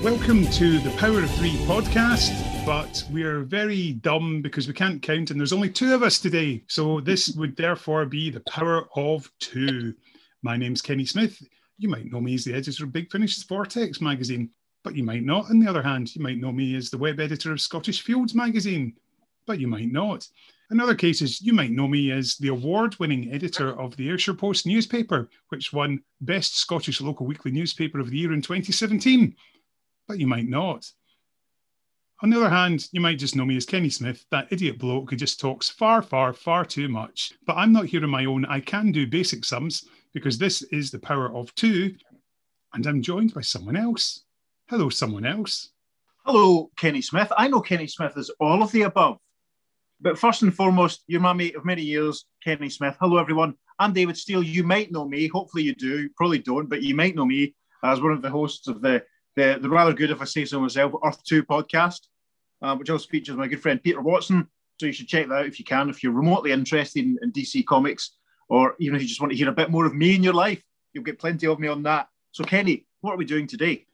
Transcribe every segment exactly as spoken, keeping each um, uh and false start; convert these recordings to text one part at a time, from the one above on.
Welcome to the Power of Three podcast, but we're very dumb because we can't count and there's only two of us today. So this would therefore be the Power of Two. My name's Kenny Smith. You might know me as the editor of Big Finish's Vortex magazine, but you might not. On the other hand, you might know me as the web editor of Scottish Fields magazine, but you might not. In other cases, you might know me as the award-winning editor of the Ayrshire Post newspaper, which won Best Scottish Local Weekly Newspaper of the Year in twenty seventeen. But you might not. On the other hand, you might just know me as Kenny Smith, that idiot bloke who just talks far, far, far too much. But I'm not here on my own. I can do basic sums because this is the Power of Two, and I'm joined by someone else. Hello, someone else. Hello, Kenny Smith. I know Kenny Smith is all of the above. But first and foremost, you're my mate of many years, Kenny Smith. Hello, everyone. I'm David Steele. You might know me. Hopefully you do. You probably don't, but you might know me as one of the hosts of the The, the rather good, if I say so myself, Earth two podcast, uh, which also features my good friend Peter Watson. So you should check that out if you can, if you're remotely interested in, in D C comics, or even if you just want to hear a bit more of me in your life, you'll get plenty of me on that. So Kenny, what are we doing today?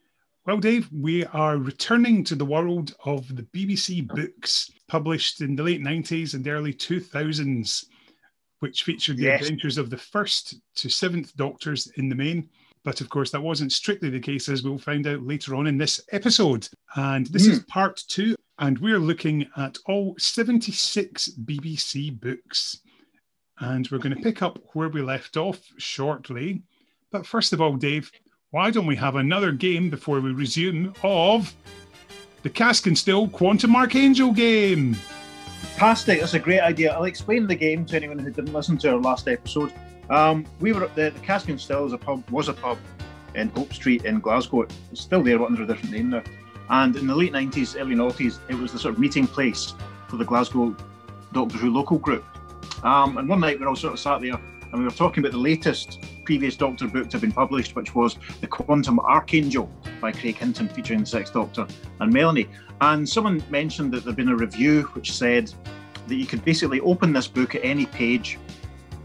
Well, Dave, we are returning to the world of the B B C books published in the late nineties and early two thousands, which featured the yes. adventures of the first to seventh Doctors in the main. But of course, that wasn't strictly the case, as we'll find out later on in this episode. And this mm. is part two, and we're looking at all seventy-six B B C books. And we're going to pick up where we left off shortly. But first of all, Dave, why don't we have another game before we resume of the Cask and Still Quantum Archangel game? Fantastic. That's a great idea. I'll explain the game to anyone who didn't listen to our last episode. Um, we were at the, the Cask and Still is a pub, was a pub in Hope Street in Glasgow. It's still there, but under a different name now. And in the late nineties, early noughties, it was the sort of meeting place for the Glasgow Doctor Who local group. Um, and one night we all sort of sat there and we were talking about the latest previous Doctor book to have been published, which was The Quantum Archangel by Craig Hinton, featuring the Sixth Doctor and Melanie. And someone mentioned that there'd been a review which said that you could basically open this book at any page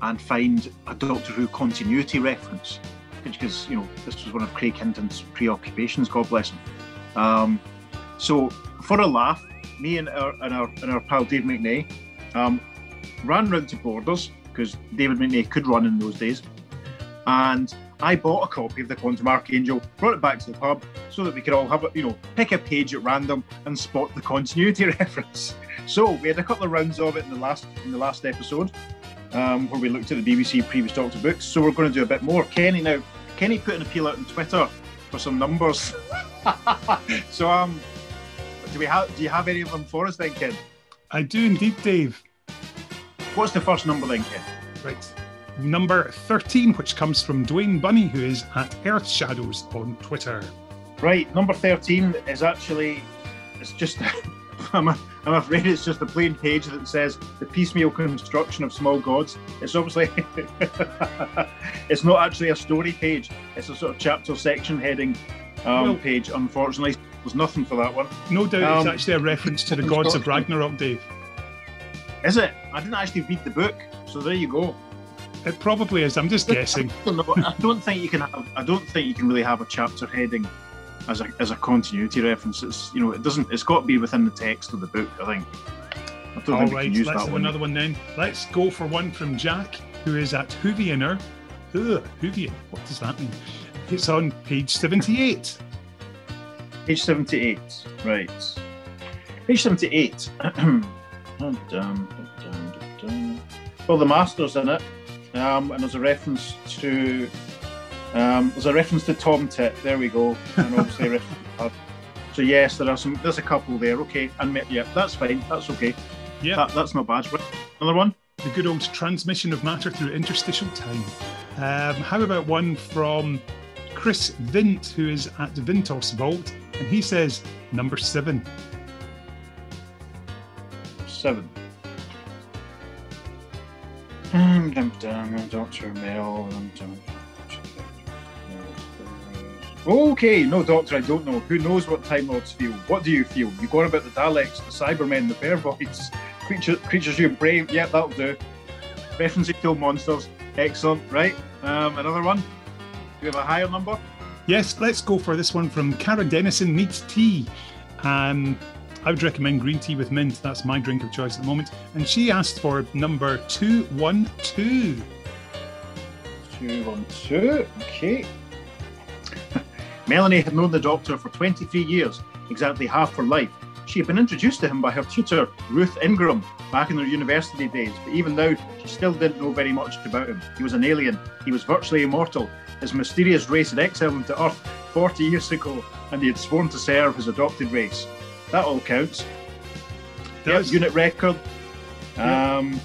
and find a Doctor Who continuity reference, because, you know, this was one of Craig Hinton's preoccupations, God bless him. Um, so, for a laugh, me and our and our, and our pal Dave McNay um, ran round to Borders, because David McNay could run in those days, and I bought a copy of The Quantum Archangel, brought it back to the pub, so that we could all have a, you know, pick a page at random and spot the continuity reference. So, we had a couple of rounds of it in the last in the last episode, Um, where we looked at the B B C previous Doctor books, so we're going to do a bit more. Kenny now, Kenny put an appeal out on Twitter for some numbers. so, um, do we have? Do you have any of them for us then, Ken? I do indeed, Dave. What's the first number then, Ken? Right, number thirteen, which comes from Dwayne Bunny, who is at Earth Shadows on Twitter. Right, number thirteen is actually it's just. I'm, I'm afraid it's just a plain page that says the piecemeal construction of small gods. It's obviously, it's not actually a story page. It's a sort of chapter section heading um, well, page, unfortunately. There's nothing for that one. No doubt um, it's actually a reference to the gods of Ragnarok, Dave. Is it? I didn't actually read the book, so there you go. It probably is, I'm just guessing. I don't know, I don't think you can have, I don't think you can really have a chapter heading As a, as a continuity reference. It's, you know, it doesn't, it's got to be within the text of the book, I think. I don't All think right, we can use let's that have one. Another one then. Let's go for one from Jack, who is at Whoviener. Ugh, Whovian, what does that mean? It's on page seventy-eight. Page seventy-eight, right. Page seventy-eight. Well, the Master's in it, um, and there's a reference to Um, there's a reference to Tom Tit. There we go. And obviously, a reference to Pub. So yes, there are some. There's a couple there. Okay, and yeah, that's fine. That's okay. Yeah, that, that's not bad. Another one. The good old transmission of matter through interstitial time. Um, how about one from Chris Vint, who is at Vintos Vault, and he says number seven. Seven. Dum dum dum. Doctor Mel. Dum dum. Okay, no Doctor, I don't know. Who knows what Time Lords feel? What do you feel? You gone about the Daleks, the Cybermen, the Pervoids, creatures, creatures you brave. Yeah, that'll do. References to monsters. Excellent, right? Um, another one. Do we have a higher number? Yes, let's go for this one from Cara Denison Needs Tea. Um, I would recommend green tea with mint. That's my drink of choice at the moment. And she asked for number two one two. two one two, okay. Melanie had known the Doctor for twenty-three years, exactly half her life. She had been introduced to him by her tutor, Ruth Ingram, back in her university days, but even now, she still didn't know very much about him. He was an alien. He was virtually immortal. His mysterious race had exiled him to Earth forty years ago, and he had sworn to serve his adopted race. That all counts. Yep, unit record. Yeah. Um,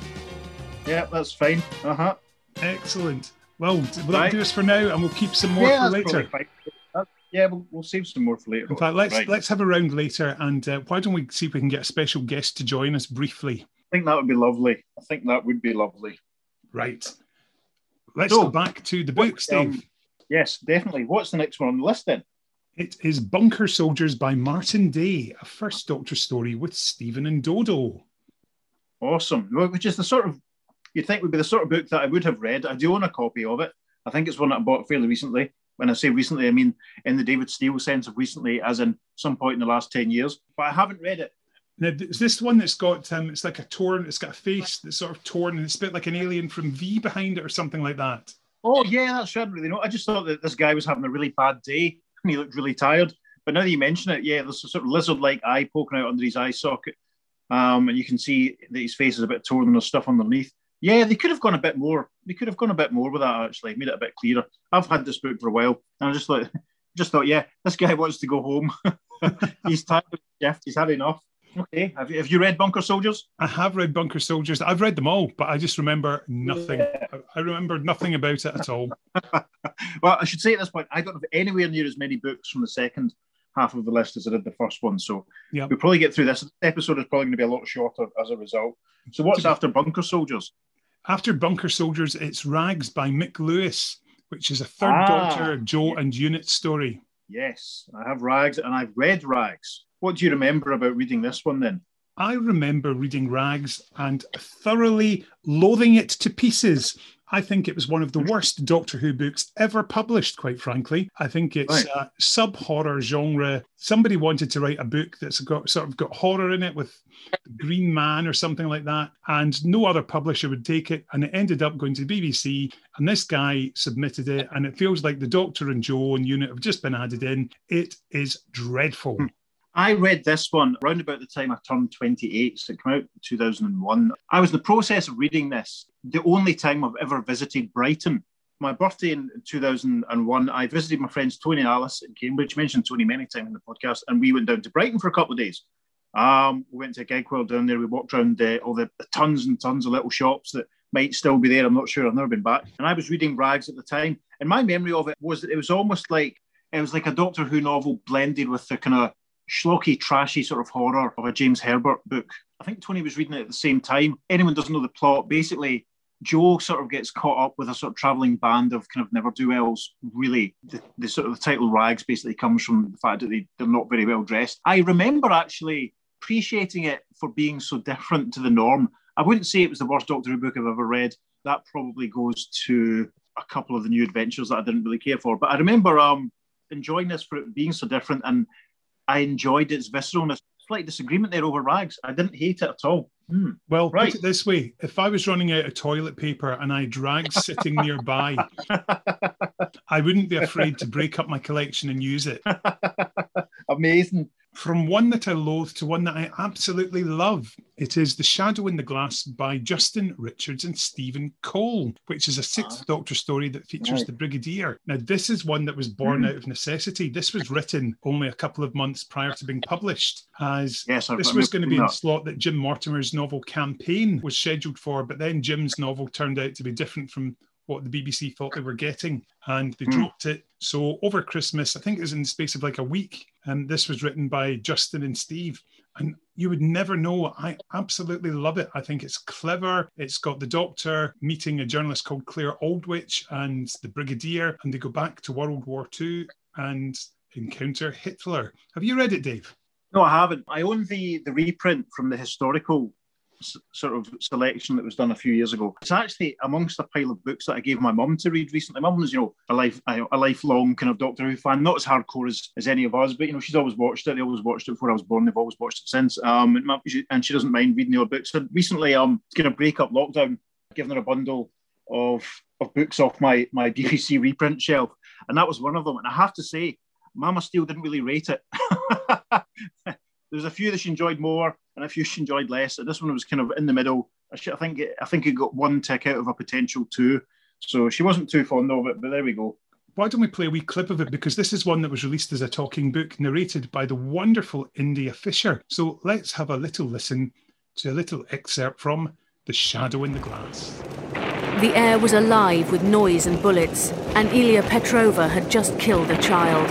yeah, that's fine. Uh-huh. Excellent. Well, will that do us for now, and we'll keep some more yeah, for later? Yeah, we'll, we'll save some more for later. In fact, let's right. let's have a round later, and uh, why don't we see if we can get a special guest to join us briefly? I think that would be lovely. I think that would be lovely. Right. Let's so, go back to the book, Steve. Um, yes, definitely. What's the next one on the list then? It is Bunker Soldiers by Martin Day, a First Doctor story with Stephen and Dodo. Awesome. Which is the sort of, you'd think would be the sort of book that I would have read. I do own a copy of it. I think it's one that I bought fairly recently. When I say recently, I mean in the David Steele sense of recently, as in some point in the last ten years. But I haven't read it. Now, is this one that's got, um, it's like a torn, it's got a face that's sort of torn, and it's a bit like an alien from V behind it or something like that? Oh, yeah, that's, I didn't really know. I just thought that this guy was having a really bad day, and he looked really tired. But now that you mention it, yeah, there's a sort of lizard-like eye poking out under his eye socket. Um, and you can see that his face is a bit torn and there's stuff underneath. Yeah, they could have gone a bit more. They could have gone a bit more with that, actually. Made it a bit clearer. I've had this book for a while, and I just thought, just thought, yeah, this guy wants to go home. He's tired of the shift. He's had enough. Okay. Have you, have you read Bunker Soldiers? I have read Bunker Soldiers. I've read them all, but I just remember nothing. Yeah. I remember nothing about it at all. Well, I should say at this point, I don't have anywhere near as many books from the second half of the list as I did the first one. So yep. We'll probably get through this. This episode is probably going to be a lot shorter as a result. So what's after Bunker Soldiers? After Bunker Soldiers, it's Rags by Mick Lewis, which is a third ah, Doctor, Joe yeah. and Unit story. Yes, I have Rags and I've read Rags. What do you remember about reading this one then? I remember reading Rags and thoroughly loathing it to pieces. I think it was one of the worst Doctor Who books ever published, quite frankly. I think it's right. a sub-horror genre. Somebody wanted to write a book that's got sort of got horror in it with Green Man or something like that, and no other publisher would take it, and it ended up going to the B B C, and this guy submitted it, and it feels like the Doctor and Joe and Unit have just been added in. It is dreadful. Hmm. I read this one around about the time I turned twenty-eight, so it came out in two thousand one. I was in the process of reading this, the only time I've ever visited Brighton. My birthday in two thousand one, I visited my friends Tony and Alice in Cambridge, mentioned Tony many times in the podcast, and we went down to Brighton for a couple of days. Um, we went to a gig while down there, we walked around uh, all the, the tons and tons of little shops that might still be there, I'm not sure, I've never been back. And I was reading Rags at the time, and my memory of it was that it was almost like, it was like a Doctor Who novel blended with the kind of schlocky, trashy sort of horror of a James Herbert book. I think Tony was reading it at the same time. Anyone doesn't know the plot. Basically, Joe sort of gets caught up with a sort of travelling band of kind of never-do-wells, really. The, the sort of the title Rags basically comes from the fact that they, they're not very well dressed. I remember actually appreciating it for being so different to the norm. I wouldn't say it was the worst Doctor Who book I've ever read. That probably goes to a couple of the new adventures that I didn't really care for. But I remember um, enjoying this for it being so different, and I enjoyed its visceralness. Slight disagreement there over Rags. I didn't hate it at all. Mm, well, right. Put it this way. If I was running out of toilet paper and I had Rags sitting nearby, I wouldn't be afraid to break up my collection and use it. Amazing. From one that I loathe to one that I absolutely love, it is The Shadow in the Glass by Justin Richards and Stephen Cole, which is a sixth ah. Doctor story that features right. the Brigadier. Now, this is one that was born mm. out of necessity. This was written only a couple of months prior to being published, as yes, this was going to be in the slot that Jim Mortimer's novel Campaign was scheduled for, but then Jim's novel turned out to be different from what the B B C thought they were getting, and they mm. dropped it. So over Christmas, I think it was in the space of like a week, and this was written by Justin and Steve. And you would never know. I absolutely love it. I think it's clever. It's got the Doctor meeting a journalist called Claire Aldwych and the Brigadier, and they go back to World War Two. and Encounter Hitler. Have you read it, Dave? No, I haven't. I own the, the reprint from the historical s- sort of selection that was done a few years ago. It's actually amongst a pile of books that I gave my mum to read recently. My mum was, you know, a life a lifelong kind of Doctor Who fan, not as hardcore as, as any of us, but, you know, she's always watched it. They always watched it before I was born. They've always watched it since. Um, and, my, she, and she doesn't mind reading the old books. So recently, um, it's going to break up lockdown, giving her a bundle of, of books off my, my D V C reprint shelf. And that was one of them. And I have to say, Mama Steele didn't really rate it. There's a few that she enjoyed more and a few she enjoyed less. And this one was kind of in the middle. I think it, I think it got one tick out of a potential two. So she wasn't too fond of it, but there we go. Why don't we play a wee clip of it? Because this is one that was released as a talking book narrated by the wonderful India Fisher. So let's have a little listen to a little excerpt from The Shadow in the Glass. The air was alive with noise and bullets, and Ilya Petrova had just killed a child.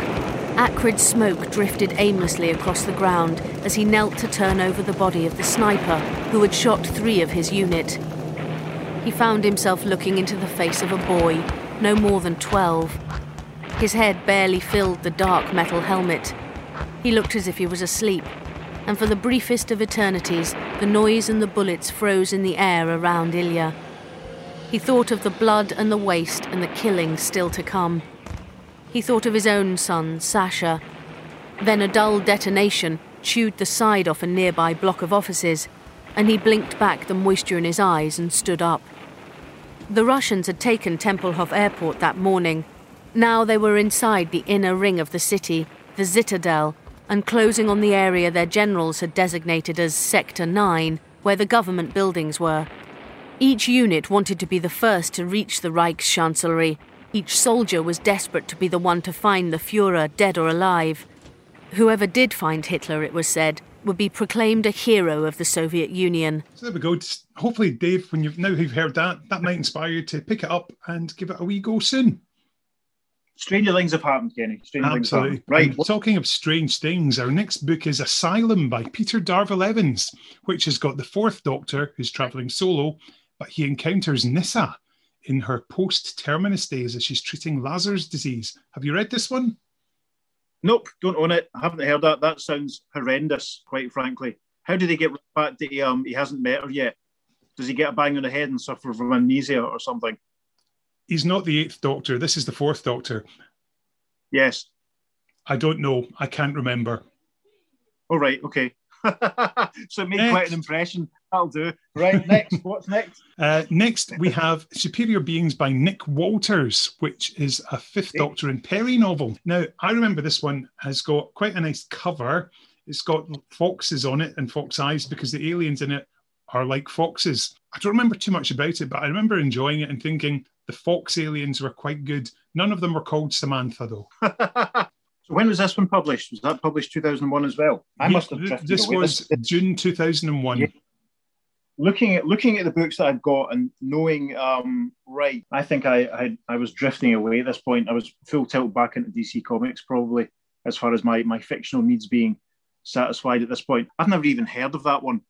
Acrid smoke drifted aimlessly across the ground as he knelt to turn over the body of the sniper who had shot three of his unit. He found himself looking into the face of a boy, no more than twelve. His head barely filled the dark metal helmet. He looked as if he was asleep, and for the briefest of eternities, the noise and the bullets froze in the air around Ilya. He thought of the blood and the waste and the killing still to come. He thought of his own son, Sasha. Then a dull detonation chewed the side off a nearby block of offices, and he blinked back the moisture in his eyes and stood up. The Russians had taken Tempelhof Airport that morning. Now they were inside the inner ring of the city, the Zitadel, and closing on the area their generals had designated as Sector nine, where the government buildings were. Each unit wanted to be the first to reach the Reichschancellery. Each soldier was desperate to be the one to find the Führer, dead or alive. Whoever did find Hitler, it was said, would be proclaimed a hero of the Soviet Union. So there we go. Hopefully, Dave, when you've now you've heard that, that might inspire you to pick it up and give it a wee go soon. Stranger things have happened, Kenny. Stranger Absolutely. Things have happened. Right. Talking of strange things, our next book is Asylum by Peter Darvill-Evans, which has got the fourth Doctor, who's travelling solo, but he encounters Nyssa in her post-terminus days as she's treating Lazar's disease. Have you read this one? Nope, don't own it. I haven't heard that. That sounds horrendous, quite frankly. How do they get back that he, um, he hasn't met her yet? Does he get a bang on the head and suffer from amnesia or something? He's not the eighth Doctor. This is the fourth Doctor. Yes. I don't know. I can't remember. All right, okay. So it made next. Quite an impression. That'll do. Right, next. What's next? Uh, next, we have Superior Beings by Nick Walters, which is a fifth Doctor and Perry novel. Now, I remember this one has got quite a nice cover. It's got foxes on it and fox eyes because the aliens in it are like foxes. I don't remember too much about it, but I remember enjoying it and thinking the fox aliens were quite good. None of them were called Samantha, though. So when was this one published? Was that published two thousand one as well? I yeah, must have drifted This away. was this, June two thousand one. Yeah. Looking at looking at the books that I've got and knowing, um, right, I think I, I I was drifting away at this point. I was full tilt back into D C Comics probably, as far as my, my fictional needs being satisfied at this point. I've never even heard of that one.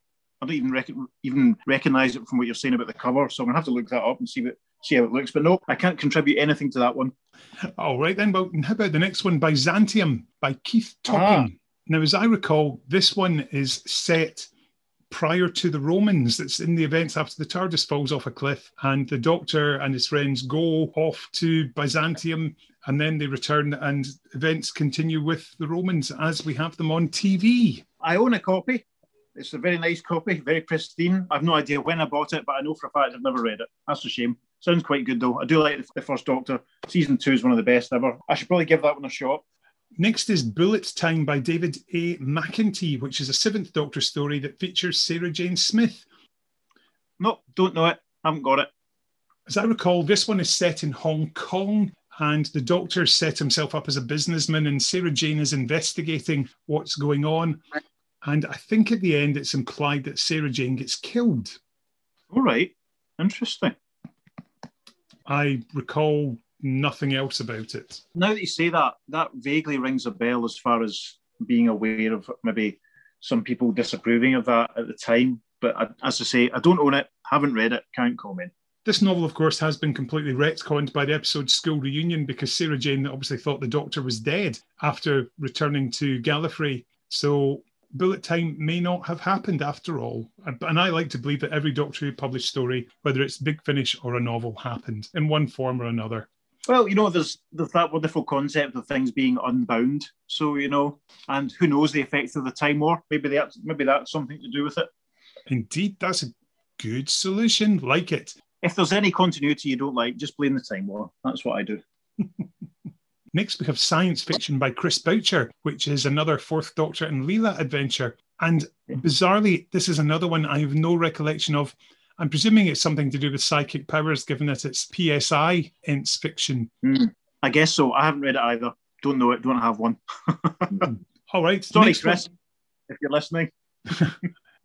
I don't even rec- even recognise it from what you're saying about the cover, so I'm going to have to look that up and see what, see how it looks. But no, I can't contribute anything to that one. All right then, well, how about the next one, Byzantium by Keith Topping. Ah. Now, as I recall, this one is set prior to the Romans. That's in the events after the TARDIS falls off a cliff and the Doctor and his friends go off to Byzantium and then they return and events continue with the Romans as we have them on T V. I own a copy. It's a very nice copy, very pristine. I've no idea when I bought it, but I know for a fact I've never read it. That's a shame. Sounds quite good though. I do like the first Doctor. Season two is one of the best ever. I should probably give that one a shot. Next is Bullet Time by David A. McEntee, which is a seventh Doctor story that features Sarah Jane Smith. No, don't know it. Haven't got it. As I recall, this one is set in Hong Kong and the Doctor set himself up as a businessman and Sarah Jane is investigating what's going on. And I think at the end it's implied that Sarah Jane gets killed. All right. Interesting. I recall nothing else about it. Now that you say that, that vaguely rings a bell as far as being aware of maybe some people disapproving of that at the time. But I, as I say, I don't own it, haven't read it, can't comment. This novel, of course, has been completely retconned by the episode School Reunion, because Sarah Jane obviously thought the Doctor was dead after returning to Gallifrey. So Bullet Time may not have happened after all. And I like to believe that every Doctor Who published story, whether it's Big Finish or a novel, happened in one form or another. Well, you know, there's there's that wonderful concept of things being unbound. So, you know, and who knows the effects of the Time War? Maybe that, maybe that's something to do with it. Indeed, that's a good solution. Like it. If there's any continuity you don't like, just blame the Time War. That's what I do. Next, we have science fiction by Chris Boucher, which is another Fourth Doctor and Leela adventure. And bizarrely, this is another one I have no recollection of. I'm presuming it's something to do with psychic powers, given that it's P S I in Fiction. Mm, I guess so. I haven't read it either. Don't know it. Don't have one. All right. Sorry, Chris, one, if you're listening.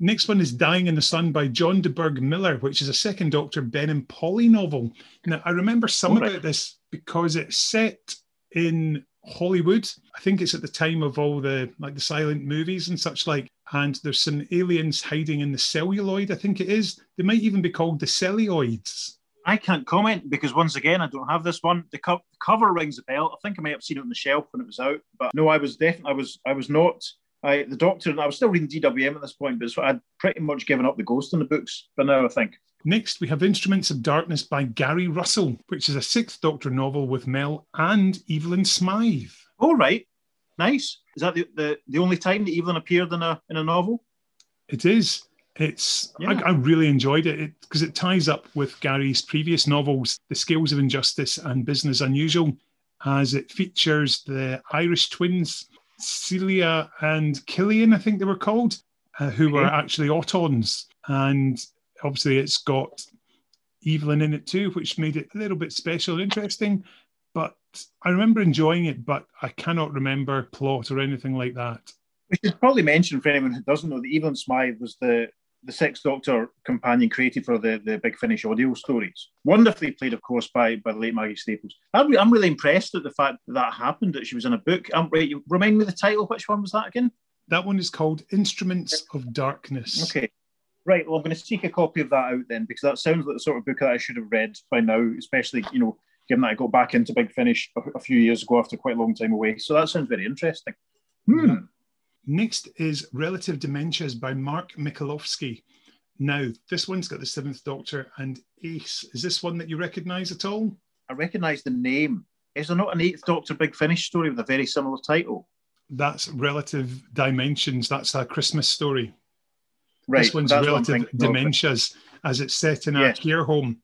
Next one is Dying in the Sun by John de Burgh Miller, which is a second Doctor Ben and Polly novel. Now, I remember some All about right. this because it's set in Hollywood. I think it's at the time of all the like the silent movies and such like. And there's some aliens hiding in the celluloid, I think it is. They might even be called the celluloids. I can't comment because, once again, I don't have this one. The, co- the cover rings a bell. I think I may have seen it on the shelf when it was out. But no, I was definitely, I was, I was not. I, the Doctor, and I was still reading D W M at this point, but I'd pretty much given up the ghost in the books, but now I think. Next, we have Instruments of Darkness by Gary Russell, which is a Sixth Doctor novel with Mel and Evelyn Smythe. All right. Nice. Is that the, the, the only time that Evelyn appeared in a in a novel? It is. It's. Yeah. I, I really enjoyed it because it, it ties up with Gary's previous novels, The Scales of Injustice and Business Unusual, as it features the Irish twins, Celia and Killian, I think they were called, uh, who okay. were actually Autons. And obviously it's got Evelyn in it too, which made it a little bit special and interesting. But I remember enjoying it, but I cannot remember plot or anything like that. We should probably mention, for anyone who doesn't know, that Evelyn Smythe was the, the Sixth Doctor companion created for the, the Big Finish audio stories. Wonderfully played, of course, by, by the late Maggie Staples. I'm, re- I'm really impressed at the fact that that happened, that she was in a book. Um, right, you remind me of the title. Which one was that again? That one is called Instruments of Darkness. Okay. Right, well, I'm going to seek a copy of that out then, because that sounds like the sort of book that I should have read by now, especially, you know, given that I got back into Big Finish a few years ago after quite a long time away. So that sounds very interesting. Hmm. Next is Relative Dementias by Mark Michalowski. Now, this one's got the Seventh Doctor and Ace. Is this one that you recognise at all? I recognise the name. Is there not an Eighth Doctor Big Finish story with a very similar title? That's Relative Dimensions. That's a Christmas story. Right. This one's Relative Dementias, as it's set in yes. a care home.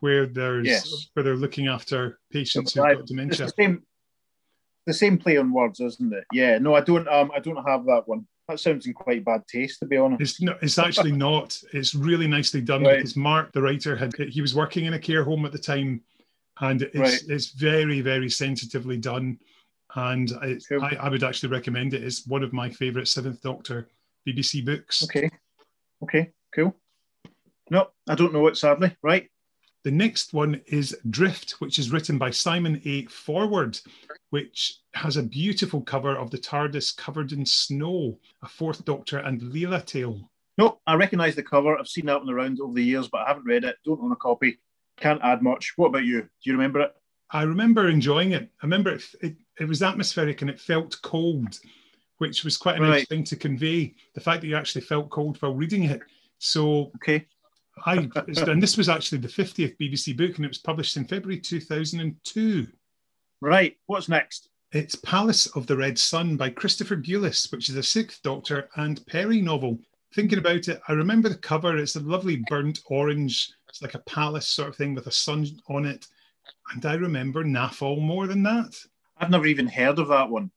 Where there's yes. where they're looking after patients who've got dementia. It's the same, the same play on words, isn't it? Yeah. No, I don't. Um, I don't have that one. That sounds in quite bad taste, to be honest. It's no, it's actually not. It's really nicely done right. because Mark, the writer, had he was working in a care home at the time, and it's right. it's very very sensitively done, and it, cool. I I would actually recommend it. It's one of my favourite Seventh Doctor B B C books. Okay. Okay. Cool. No, I don't know it, sadly. Right. The next one is Drift, which is written by Simon A. Forward, which has a beautiful cover of the TARDIS covered in snow, a Fourth Doctor and Leela tale. No, I recognise the cover. I've seen that one around over the years, but I haven't read it. Don't own a copy. Can't add much. What about you? Do you remember it? I remember enjoying it. I remember it, it, it was atmospheric and it felt cold, which was quite a right. nice thing to convey, the fact that you actually felt cold while reading it. So... Okay. I, and this was actually the fiftieth B B C book, and it was published in February two thousand two. Right, what's next? It's Palace of the Red Sun by Christopher Bulis, which is a Sixth Doctor and Perry novel. Thinking about it, I remember the cover. It's a lovely burnt orange. It's like a palace sort of thing with a sun on it. And I remember N A F O L more than that. I've never even heard of that one.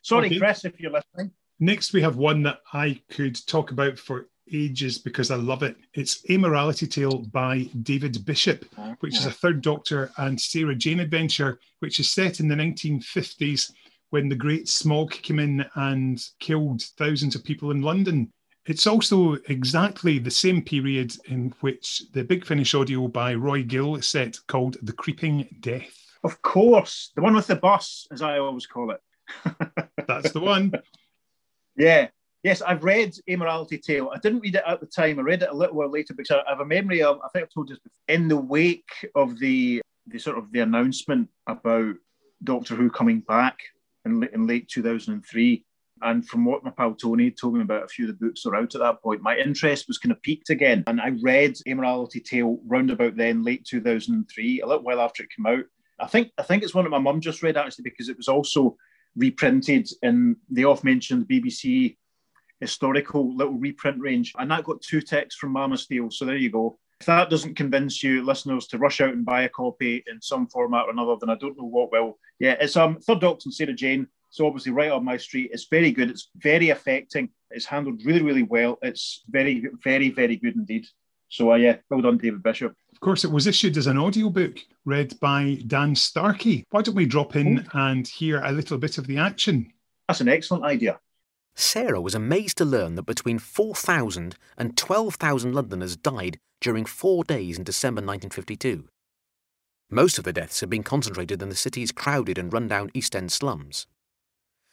Sorry, okay. Chris, if you're listening. Next, we have one that I could talk about for ages because I love it. It's A Morality Tale by David Bishop, which is a Third Doctor and Sarah Jane adventure, which is set in the nineteen fifties when the Great Smog came in and killed thousands of people in London. It's also exactly the same period in which the Big Finish audio by Roy Gill is set, called The Creeping Death. Of course, the one with the bus, as I always call it. That's the one. Yeah. Yes, I've read A Morality Tale. I didn't read it at the time. I read it a little while later because I have a memory of, I think I've told you this before, in the wake of the the sort of the announcement about Doctor Who coming back in, in late two thousand three, and from what my pal Tony told me about a few of the books that were out at that point, my interest was kind of peaked again. And I read A Morality Tale round about then, late two thousand three, a little while after it came out. I think I think it's one that my mum just read, actually, because it was also reprinted in the off-mentioned B B C historical little reprint range. And that got two texts from Mama Steele, so there you go. If that doesn't convince you, listeners, to rush out and buy a copy in some format or another, then I don't know what will. Yeah, it's um, Third Doctor and Sarah Jane, so obviously right on my street. It's very good. It's very affecting. It's handled really, really well. It's very, very, very good indeed. So, uh, yeah, well done, David Bishop. Of course, it was issued as an audiobook read by Dan Starkey. Why don't we drop in oh. and hear a little bit of the action? That's an excellent idea. Sarah was amazed to learn that between four thousand and twelve thousand Londoners died during four days in December nineteen fifty-two. Most of the deaths had been concentrated in the city's crowded and run-down East End slums.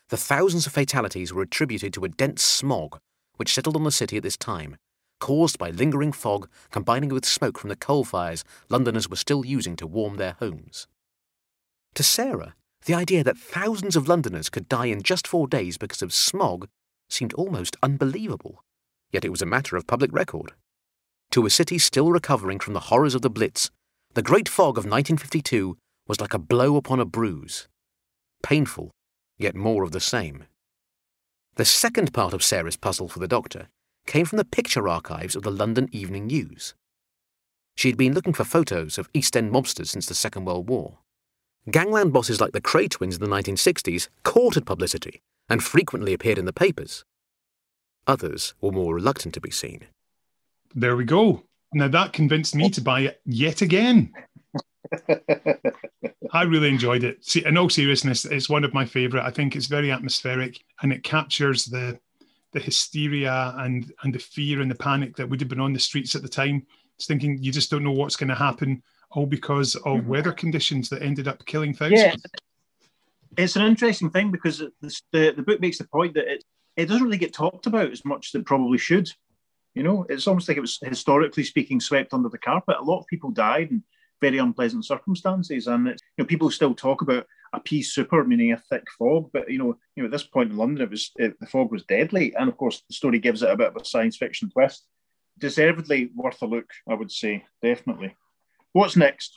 The thousands of fatalities were attributed to a dense smog which settled on the city at this time, caused by lingering fog combining with smoke from the coal fires Londoners were still using to warm their homes. To Sarah, the idea that thousands of Londoners could die in just four days because of smog seemed almost unbelievable, yet it was a matter of public record. To a city still recovering from the horrors of the Blitz, the Great Fog of nineteen fifty-two was like a blow upon a bruise. Painful, yet more of the same. The second part of Sarah's puzzle for the Doctor came from the picture archives of the London Evening News. She had been looking for photos of East End mobsters since the Second World War. Gangland bosses like the Cray twins in the nineteen sixties courted publicity and frequently appeared in the papers. Others were more reluctant to be seen. There we go. Now that convinced me to buy it yet again. I really enjoyed it. See, in all seriousness, it's one of my favourite. I think it's very atmospheric and it captures the the hysteria and, and the fear and the panic that would have been on the streets at the time. It's thinking you just don't know what's going to happen, all because of mm-hmm. weather conditions that ended up killing thousands. Yeah, it's an interesting thing because the, the, the book makes the point that it, it doesn't really get talked about as much as it probably should. You know, it's almost like it was, historically speaking, swept under the carpet. A lot of people died in very unpleasant circumstances, and it's, you know, people still talk about a pea super, meaning a thick fog, but you know, you know, at this point in London, it was it, the fog was deadly, and of course, the story gives it a bit of a science fiction twist. Deservedly worth a look, I would say, definitely. What's next?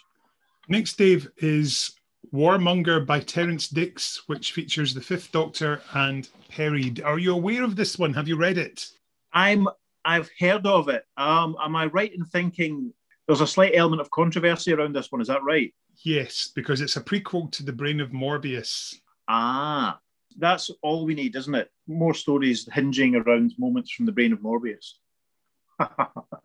Next, Dave, is Warmonger by Terence Dicks, which features the Fifth Doctor and Perry. Are you aware of this one? Have you read it? I'm, I've heard of it. Um, am I right in thinking there's a slight element of controversy around this one? Is that right? Yes, because it's a prequel to The Brain of Morbius. Ah, that's all we need, isn't it? More stories hinging around moments from The Brain of Morbius. I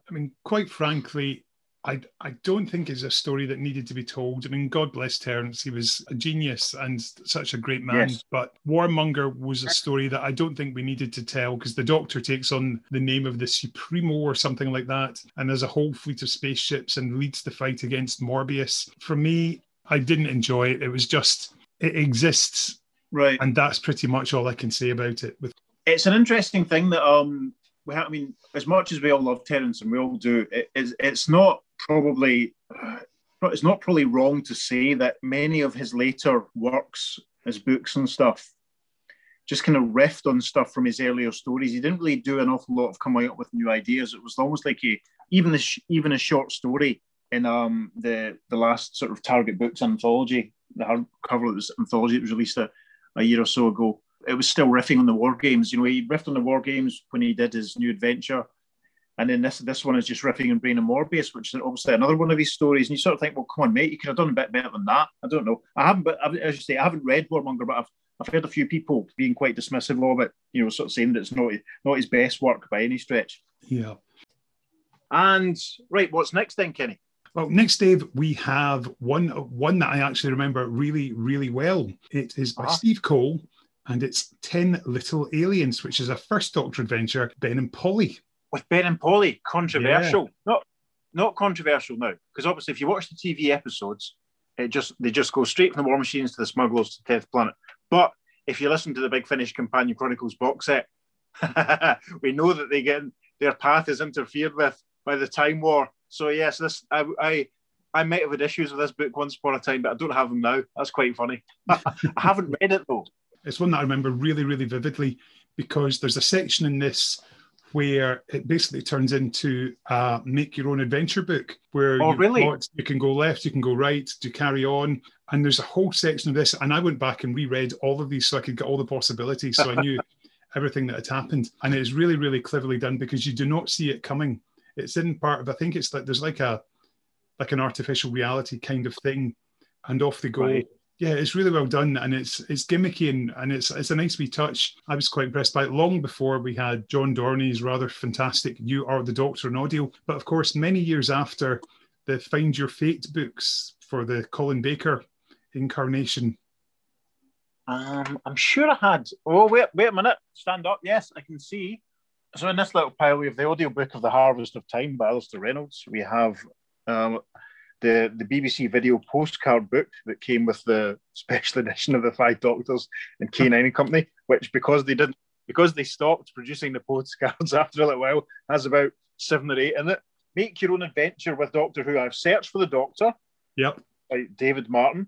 mean, quite frankly, I, I don't think it's a story that needed to be told. I mean, God bless Terence. He was a genius and such a great man. Yes. But Warmonger was a story that I don't think we needed to tell because the Doctor takes on the name of the Supremo or something like that and there's a whole fleet of spaceships and leads the fight against Morbius. For me, I didn't enjoy it. It was just, it exists. Right. And that's pretty much all I can say about it. It's an interesting thing that, um, we have, I mean, as much as we all love Terence and we all do, it, it's, it's not... Probably, it's not probably wrong to say that many of his later works, his books and stuff, just kind of riffed on stuff from his earlier stories. He didn't really do an awful lot of coming up with new ideas. It was almost like he, even a even a short story in um the the last sort of Target Books anthology, the hardcover of this anthology that was released a, a year or so ago. It was still riffing on the War Games. You know, he riffed on the War Games when he did his New Adventure. And then this this one is just riffing on Brain of Morbius, which is obviously another one of his stories. And you sort of think, well, come on, mate, you could have done a bit better than that. I don't know. I haven't, but as you say, I haven't read Warmonger, but I've I've heard a few people being quite dismissive of it. You know, sort of saying that it's not not his best work by any stretch. Yeah. And right, what's next then, Kenny? Well, next, Dave, we have one one that I actually remember really, really well. It is by ah. Steve Cole, and it's Ten Little Aliens, which is a First Doctor adventure. Ben and Polly. With Ben and Polly, controversial. Yeah. Not not controversial now, because obviously if you watch the T V episodes, it just they just go straight from the War Machines to the Smugglers to the tenth Planet. But if you listen to the Big Finish Companion Chronicles box set, We know that they get their path is interfered with by the Time War. So yes, this I I, I might have had issues with this book once upon a time, but I don't have them now. That's quite funny. I haven't read it though. It's one that I remember really, really vividly, because there's a section in this where it basically turns into a make-your-own-adventure book where oh, you, really? plot, you can go left, you can go right, you carry on. And there's a whole section of this. And I went back and reread all of these so I could get all the possibilities. So I knew everything that had happened. And it's really, really cleverly done because you do not see it coming. It's in part of, I think it's like, there's like a like an artificial reality kind of thing. And off they go. Right. Yeah, it's really well done, and it's it's gimmicky, and, and it's it's a nice wee touch. I was quite impressed by it long before we had John Dorney's rather fantastic You Are the Doctor on audio. But of course, many years after the Find Your Fate books for the Colin Baker incarnation. Um, I'm sure I had. Oh, wait, wait a minute. Stand up. Yes, I can see. So in this little pile, we have the audiobook of The Harvest of Time by Alistair Reynolds. We have... Um, The, the B B C video postcard book that came with the special edition of The Five Doctors and K nine and Company, which because they didn't because they stopped producing the postcards after a little while, has about seven or eight in it. Make Your Own Adventure with Doctor Who. I've Searched for the Doctor. Yep. By David Martin.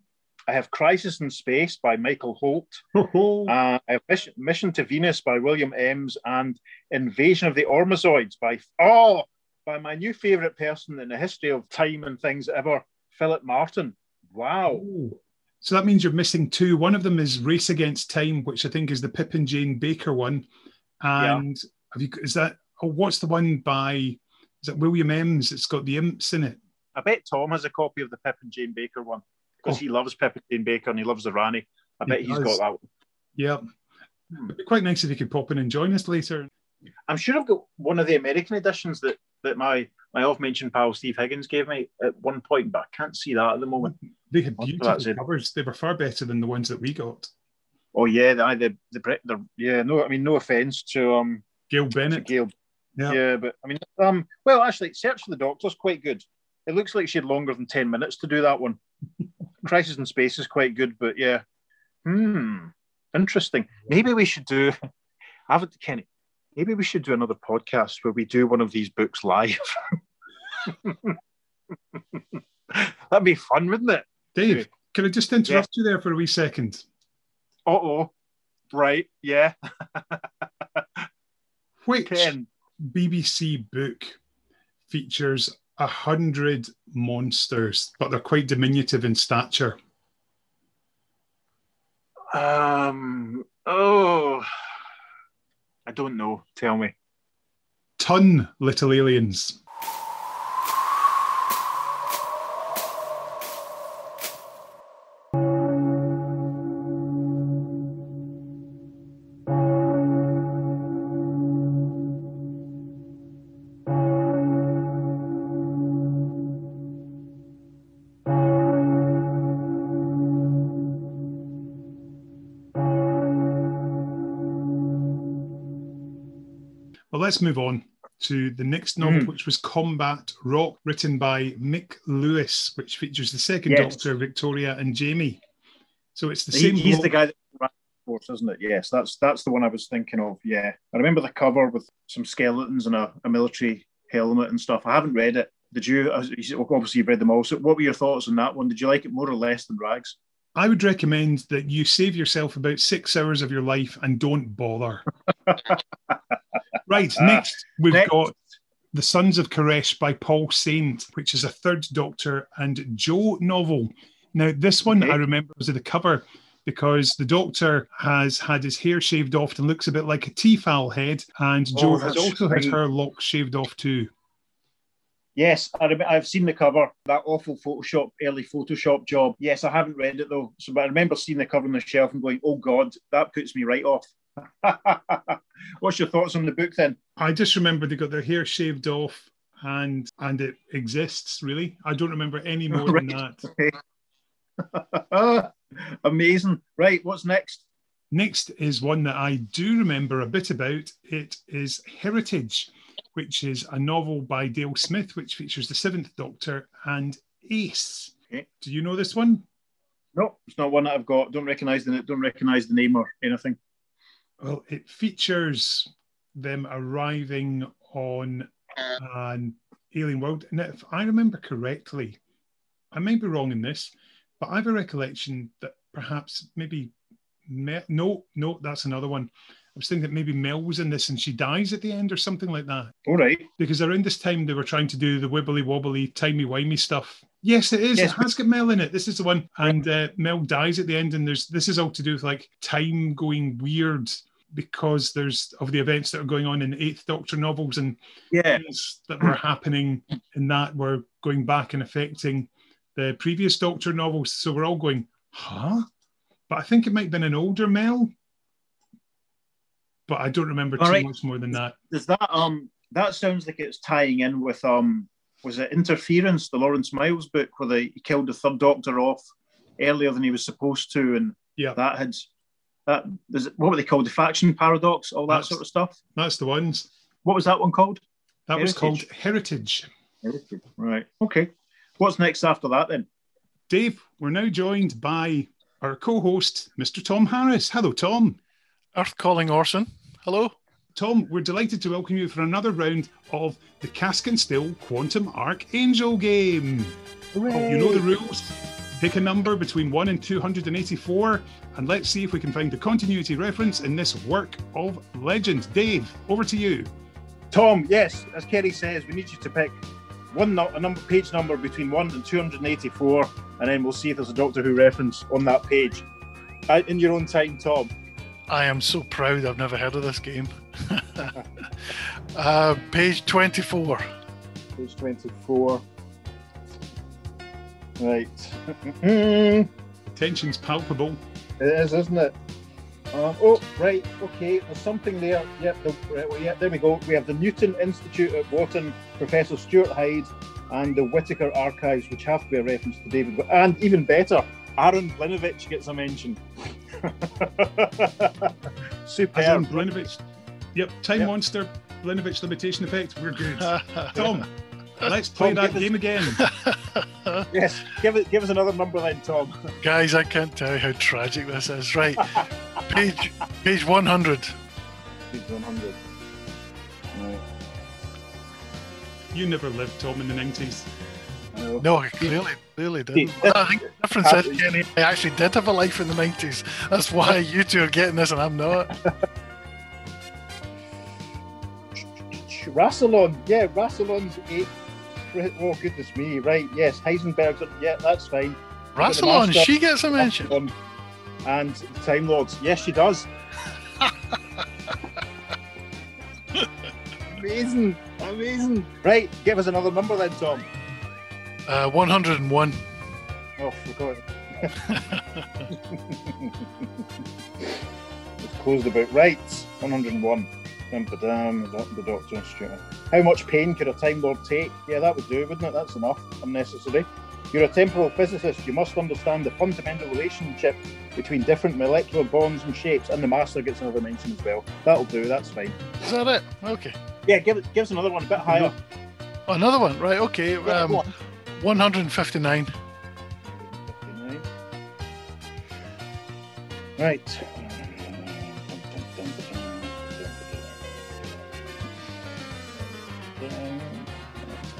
I have Crisis in Space by Michael Holt. uh, I have Mission, Mission to Venus by William Eames and Invasion of the Ormazoids by oh. by my new favourite person in the history of time and things ever, Philip Martin. Wow. Ooh. So that means you're missing two. One of them is Race Against Time, which I think is the Pip and Jane Baker one. And yeah. have you is that, oh, what's the one by, is that William Eames? It's got the imps in it. I bet Tom has a copy of the Pip and Jane Baker one because oh. he loves Pip and Jane Baker and he loves the Rani. I bet he he's does. got that one. Yeah. Hmm. It'd be quite nice if you could pop in and join us later. I'm sure I've got one of the American editions that that my, my off-mentioned pal Steve Higgins gave me at one point, but I can't see that at the moment. They had beautiful covers. They were far better than the ones that we got. Oh, yeah. The, the, the, the, yeah, no, I mean, no offence to... Um, Gail Bennett. To Gail. Yeah. yeah, but I mean, um, well, actually, Search for the Doctor's quite good. It looks like she had longer than ten minutes to do that one. Crisis in Space is quite good, but yeah. Hmm, interesting. Maybe we should do... I haven't, Kenny. Maybe we should do another podcast where we do one of these books live. That'd be fun, wouldn't it? Dave, can I just interrupt yeah. you there for a wee second? Uh-oh. Right, yeah. Which Ken. B B C book features a hundred monsters, but they're quite diminutive in stature? Um. Oh... I don't know. Tell me. Ton Little Aliens. Let's move on to the next novel, mm. which was Combat Rock, written by Mick Lewis, which features the second yes. Doctor, Victoria and Jamie. So it's the he, same. He's role. the guy that ran the course, isn't it? Yes, that's that's the one I was thinking of. Yeah, I remember the cover with some skeletons and a, a military helmet and stuff. I haven't read it. Did you? Obviously, you've read them all. So, what were your thoughts on that one? Did you like it more or less than Rags? I would recommend that you save yourself about six hours of your life and don't bother. Right, next we've next. got The Sons of Koresh by Paul Saint, which is a third Doctor and Joe novel. Now, this one okay. I remember was at the cover because the Doctor has had his hair shaved off and looks a bit like a T-fowl head, and oh, Joe has also had her locks shaved off too. Yes, I remember, I've seen the cover, that awful Photoshop, early Photoshop job. Yes, I haven't read it though, so, but I remember seeing the cover on the shelf and going, oh God, that puts me right off. What's your thoughts on the book then? I just remember they got their hair shaved off and and it exists, really. I don't remember any more right. than that. Amazing. Right, what's next? Next is one that I do remember a bit about. It is Heritage, which is a novel by Dale Smith, which features the seventh Doctor and Ace. Okay. Do you know this one? No, it's not one that I've got. Don't recognise the, don't recognise the name or anything. Well, it features them arriving on an alien world. And if I remember correctly, I may be wrong in this, but I have a recollection that perhaps maybe Mel, no, no, that's another one. I was thinking that maybe Mel was in this and she dies at the end or something like that. All right. Because around this time they were trying to do the wibbly-wobbly, timey-wimey stuff. Yes, it is. Yes, it has got Mel in it. This is the one. And uh, Mel dies at the end, and there's this is all to do with like time going weird because there's of the events that are going on in Eighth Doctor novels, and yeah. things that were happening in that were going back and affecting the previous Doctor novels. So we're all going, huh? But I think it might have been an older Mel, but I don't remember all too right. much more than that. Does that um that sounds like it's tying in with um. Was it Interference, the Lawrence Miles book, where they, he killed the third Doctor off earlier than he was supposed to, and yeah. that had that. It, what were they called? The faction paradox, all that that's, sort of stuff. That's the ones. What was that one called? That Heritage. was called Heritage. Heritage. Right. Okay. What's next after that then? Dave, we're now joined by our co-host, Mister Tom Harris. Hello, Tom. Earth Calling Orson. Hello. Tom, we're delighted to welcome you for another round of the Cask and Still Quantum Archangel game. Hooray. You know the rules. Pick a number between one and two hundred eighty-four, and let's see if we can find the continuity reference in this work of legend. Dave, over to you. Tom, yes, as Kerry says, we need you to pick one no- a number, page number between one and two hundred eighty-four, and then we'll see if there's a Doctor Who reference on that page. Uh, in your own time, Tom. I am so proud I've never heard of this game. uh, page twenty-four. Page twenty-four. Right. Tension's palpable. It is, isn't it? Um, oh, right. Okay. There's something there. Yep. The, yeah, there we go. We have the Newton Institute at Wharton, Professor Stuart Hyde, and the Whittaker Archives, which have to be a reference to David. And even better, Aaron Blinovich gets a mention. Super. Aaron Blinovich. Yep. Time yep. Monster, Blinovich limitation effect. We're good. Tom, let's play Tom, that game us... again. Yes. Give it. Give us another number then, Tom. Guys, I can't tell you how tragic this is. Right. page. Page one hundred. Page one hundred. Right. You never lived, Tom, in the nineties. No, no, I clearly, clearly didn't. I think the difference is, Kenny, I actually did have a life in the nineties. That's why you two are getting this and I'm not. Rassilon, yeah, Rassilon's eight. Oh, goodness me, right, yes. Heisenberg's, yeah, that's fine. Rassilon, she gets a mention. And the Time Lords, yes, she does. Amazing, amazing. Right, give us another number then, Tom. Uh, one hundred and one. Oh, forgot. It's closed about right. one hundred and one. Dum-ba-dum, the Doctor and Stuart. How much pain could a Time Lord take? Yeah, that would do, wouldn't it? That's enough. Unnecessary. You're a temporal physicist. You must understand the fundamental relationship between different molecular bonds and shapes. And the Master gets another mention as well. That'll do. That's fine. Is that it? Okay. Yeah, give, give us another one a bit higher. Oh, another one? Right, okay. Um, one hundred fifty-nine. one hundred fifty-nine. Right.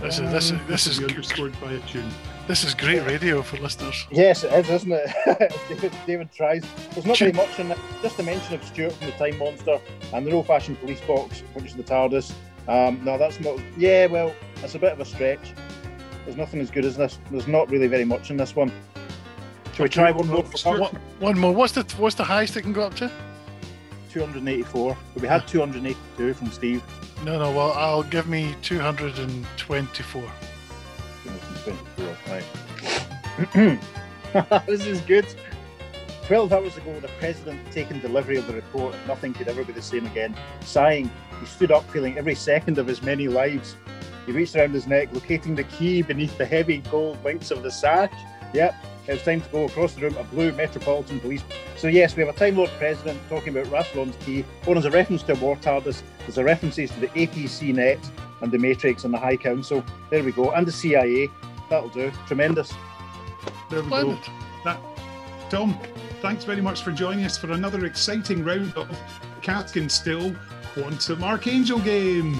This is this is this is underscored by a tune. This is great radio for listeners. Yes, it is, isn't it? David, David tries. There's not very much in it. Just the mention of Stuart from the Time Monster and the old-fashioned police box, which is the TARDIS. Um, no, that's not. Yeah, well, that's a bit of a stretch. There's nothing as good as this. There's not really very much in this one. Shall we try one more? One, one more. What's the what's the highest it can go up to? two hundred eighty-four. But we had two hundred eighty-two from Steve. No, no. Well, I'll give me two hundred twenty-four. two hundred twenty-four. Right. This is good. Twelve hours ago, the president had taken delivery of the report, and nothing could ever be the same again. Sighing, he stood up, feeling every second of his many lives. He reached around his neck, locating the key beneath the heavy gold links of the sash. Yep, it was time to go across the room, a blue Metropolitan Police. So yes, we have a Time Lord President talking about Rassilon's key. One is a reference to a war TARDIS. There's a references to the A P C net and the Matrix and the High Council. There we go. And the C I A. That'll do. Tremendous. There we go. That, Tom, thanks very much for joining us for another exciting round of Cask and Still Quantum Archangel game.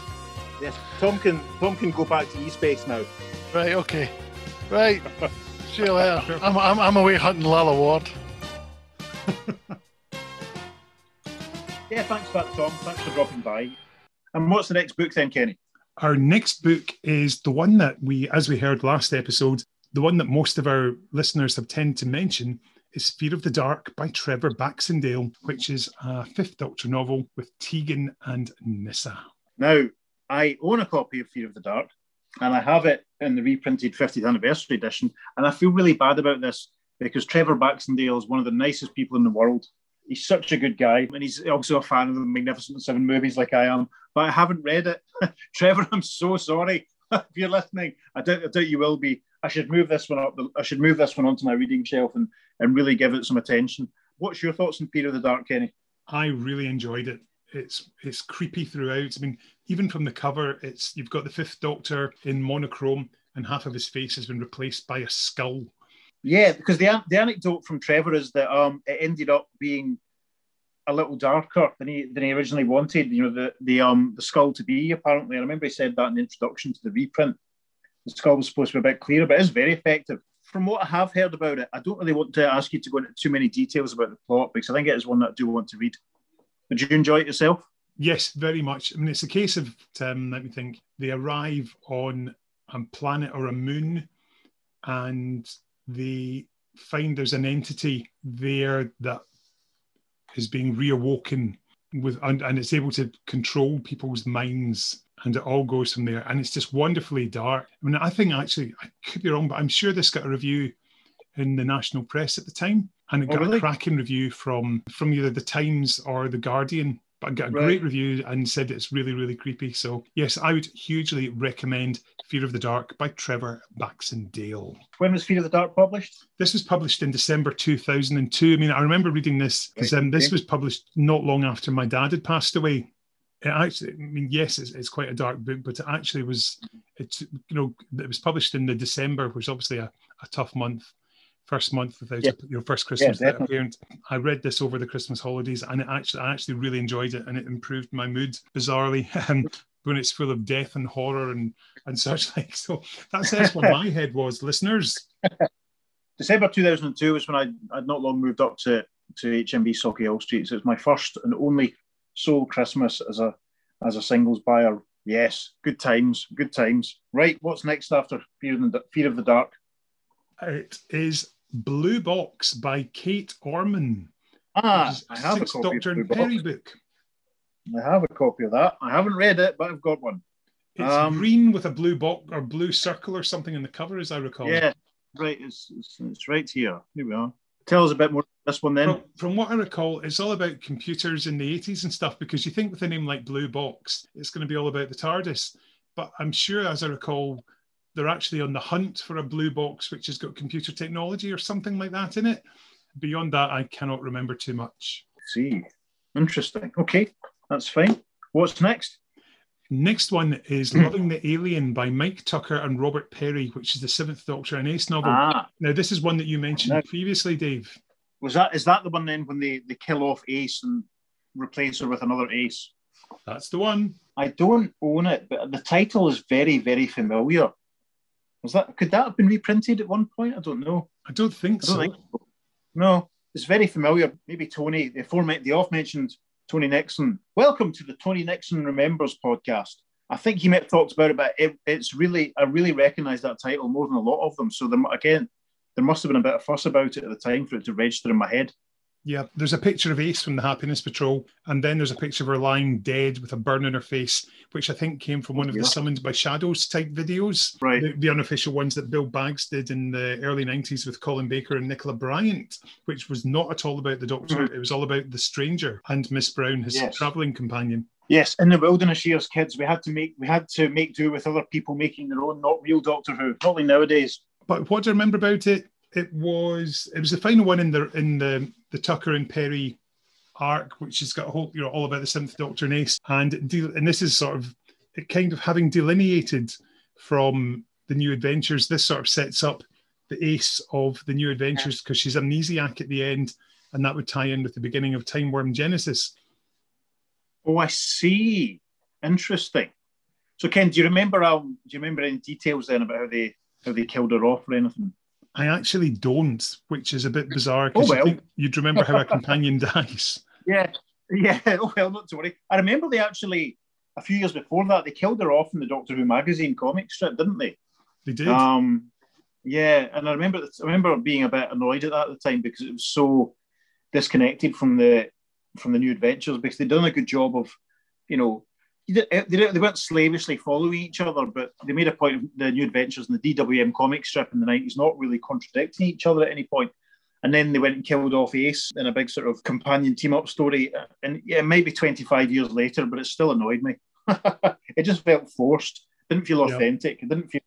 Yes, Tom can Tom can go back to E-Space now. Right, okay. Right. See you later. I'm, I'm, I'm away hunting Lala Ward. Yeah, thanks for that, Tom. Thanks for dropping by. And what's the next book then, Kenny? Our next book is the one that we, as we heard last episode, the one that most of our listeners have tend to mention is Fear of the Dark by Trevor Baxendale, which is a Fifth Doctor novel with Tegan and Nyssa. Now, I own a copy of Fear of the Dark, and I have it in the reprinted fiftieth anniversary edition, and I feel really bad about this because Trevor Baxendale is one of the nicest people in the world. He's such a good guy, and he's also a fan of the Magnificent Seven movies like I am, but I haven't read it. Trevor, I'm so sorry if you're listening. I doubt, I doubt you will be. I should move this one up. I should move this one onto my reading shelf and, and really give it some attention. What's your thoughts on Fear of the Dark, Kenny? I really enjoyed it. It's it's creepy throughout. I mean, even from the cover, it's you've got the Fifth Doctor in monochrome, and half of his face has been replaced by a skull. Yeah, because the the anecdote from Trevor is that um, it ended up being a little darker than he than he originally wanted. You know, the the um the skull to be apparently. I remember he said that in the introduction to the reprint. The skull was supposed to be a bit clearer, but it's very effective. From what I have heard about it, I don't really want to ask you to go into too many details about the plot because I think it is one that I do want to read. Did you enjoy it yourself? Yes, very much. I mean, it's a case of, um, let me think, they arrive on a planet or a moon and they find there's an entity there that is being reawoken with, and, and it's able to control people's minds. And it all goes from there. And it's just wonderfully dark. I mean, I think actually, I could be wrong, but I'm sure this got a review in the national press at the time. And it oh, got really? a cracking review from, from either the Times or the Guardian. But it got a right. great review and said it's really, really creepy. So, yes, I would hugely recommend Fear of the Dark by Trevor Baxendale. When was Fear of the Dark published? This was published in December two thousand two. I mean, I remember reading this because um, this was published not long after my dad had passed away. It actually, I mean, yes, it's, it's quite a dark book, but it actually was, it's, you know, it was published in the December, which is obviously a, a tough month, first month without yeah. your first Christmas. Yeah, that I read this over the Christmas holidays, and it actually, I actually really enjoyed it, and it improved my mood bizarrely when it's full of death and horror and and such like. So that says where my head was, listeners. December two thousand two was when I I'd not long moved up to to H M B Socky Hill Street, so it's my first and only Soul Christmas as a as a singles buyer. Yes, good times, good times. Right, what's next after Fear of the, Fear of the Dark? It is Blue Box by Kate Orman. Ah, I have a copy of Blue Box. Book. I have a copy of that. I haven't read it, but I've got one. It's um, green with a blue box or blue circle or something in the cover, as I recall. Yeah, right. It's it's, it's right here. Here we are. Tell us a bit more about this one then. From, from what I recall, it's all about computers in the eighties and stuff, because you think with a name like Blue Box, it's going to be all about the TARDIS. But I'm sure, as I recall, they're actually on the hunt for a blue box which has got computer technology or something like that in it. Beyond that, I cannot remember too much. Let's see. Interesting. Okay, that's fine. What's next? Next one is Loving the Alien by Mike Tucker and Robert Perry, which is the Seventh Doctor and Ace novel. Ah. Now, this is one that you mentioned now, previously, Dave. Was that is that the one then when they, they kill off Ace and replace her with another Ace? That's the one. I don't own it, but the title is very, very familiar. Was that could that have been reprinted at one point? I don't know. I don't think I don't so. Think so. No, it's very familiar. Maybe Tony, the, format, the off-mentioned Tony Nixon. Welcome to the Tony Nixon Remembers podcast. I think he might have talked about it, but it, it's really, I really recognise that title more than a lot of them. So there, again, there must have been a bit of fuss about it at the time for it to register in my head. Yeah, there's a picture of Ace from the Happiness Patrol, and then there's a picture of her lying dead with a burn on her face, which I think came from one of yeah. the Summoned by Shadows type videos, right? The, the unofficial ones that Bill Baggs did in the early nineties with Colin Baker and Nicola Bryant, which was not at all about the Doctor. Mm-hmm. It was all about the Stranger and Miss Brown, his yes. travelling companion. Yes, in the Wilderness Years, kids, we had to make we had to make do with other people making their own, not real Doctor Who, not like nowadays. But what do I remember about it? It was it was the final one in the in the the Tucker and Perry arc, which has got a whole, you know, all about the Seventh Doctor and Ace, and de- and this is sort of it kind of having delineated from the New Adventures. This sort of sets up the Ace of the New Adventures because she's amnesiac at the end, and that would tie in with the beginning of Time Worm Genesis. Oh, I see. Interesting. So, Ken, do you remember? Um, do you remember any details then about how they how they killed her off or anything? I actually don't, which is a bit bizarre. Oh well, you'd remember how a companion dies. Yeah, yeah. Oh well, not to worry. I remember they actually a few years before that they killed her off in the Doctor Who magazine comic strip, didn't they? They did. Um, yeah, and I remember I remember being a bit annoyed at that at the time because it was so disconnected from the from the new adventures because they'd done a good job of, you know. They weren't slavishly following each other, but they made a point of the new adventures in the D W M comic strip in the nineties not really contradicting each other at any point. And then they went and killed off Ace in a big sort of companion team-up story. And yeah, maybe twenty-five years later, but it still annoyed me. It just felt forced. Didn't feel authentic. It didn't feel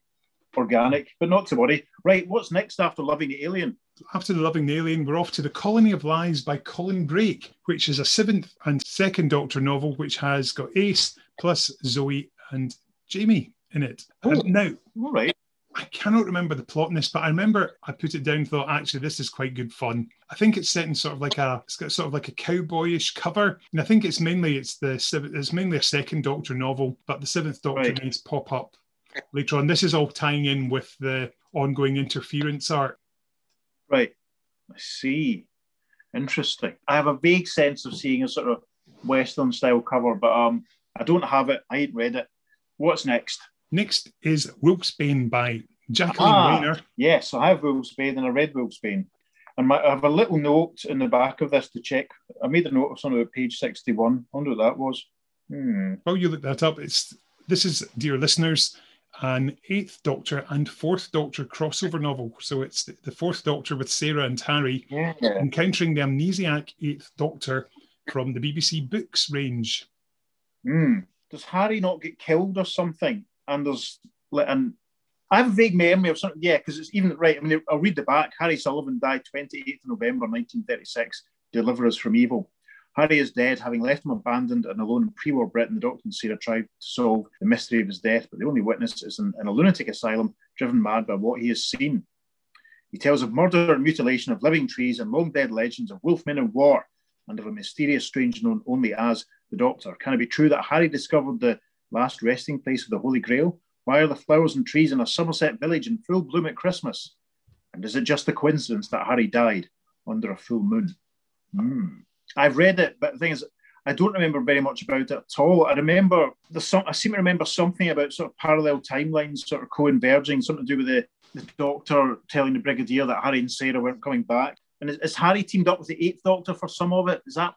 organic, but not to worry. Right, what's next after Loving the Alien? After Loving the Alien, we're off to The Colony of Lies by Colin Brake, which is a seventh and second Doctor novel, which has got Ace plus Zoe and Jamie in it. Oh, now, all right. I cannot remember the plot in this, but I remember I put it down and thought, actually, this is quite good fun. I think it's set in sort of like a, it's got sort of like a cowboyish cover, and I think it's mainly it's the it's mainly a second Doctor novel, but the seventh Doctor right. needs pop up later on. This is all tying in with the ongoing interference arc. Right, I see. Interesting. I have a vague sense of seeing a sort of Western style cover, but um, I don't have it. I ain't read it. What's next? Next is Wolfsbane by Jacqueline ah, Rayner. Yes, I have Wolfsbane and I read Wolfsbane. And my, I have a little note in the back of this to check. I made a note of something about page sixty-one. I wonder what that was. Hmm. Well, you look that up. It's this is, dear listeners, an eighth Doctor and fourth Doctor crossover novel. So it's the fourth Doctor with Sarah and Harry yeah. encountering the amnesiac eighth Doctor from the B B C Books range. Mm. Does Harry not get killed or something? And there's and I have a vague memory of something. Yeah, because it's even right. I mean, I'll read the back. Harry Sullivan died twenty-eighth of November nineteen thirty-six. Deliver us from evil. Harry is dead, having left him abandoned and alone in pre-war Britain. The Doctor and Sarah tried to solve the mystery of his death, but the only witness is in, in a lunatic asylum, driven mad by what he has seen. He tells of murder and mutilation, of living trees and long-dead legends, of wolfmen and war, and of a mysterious strange known only as the Doctor. Can it be true that Harry discovered the last resting place of the Holy Grail? Why are the flowers and trees in a Somerset village in full bloom at Christmas? And is it just a coincidence that Harry died under a full moon? Mm. I've read it, but the thing is, I don't remember very much about it at all. I remember there's some. I seem to remember something about sort of parallel timelines, sort of co-inverging, something to do with the, the Doctor telling the Brigadier that Harry and Sarah weren't coming back. And is, is Harry teamed up with the Eighth Doctor for some of it? Is that?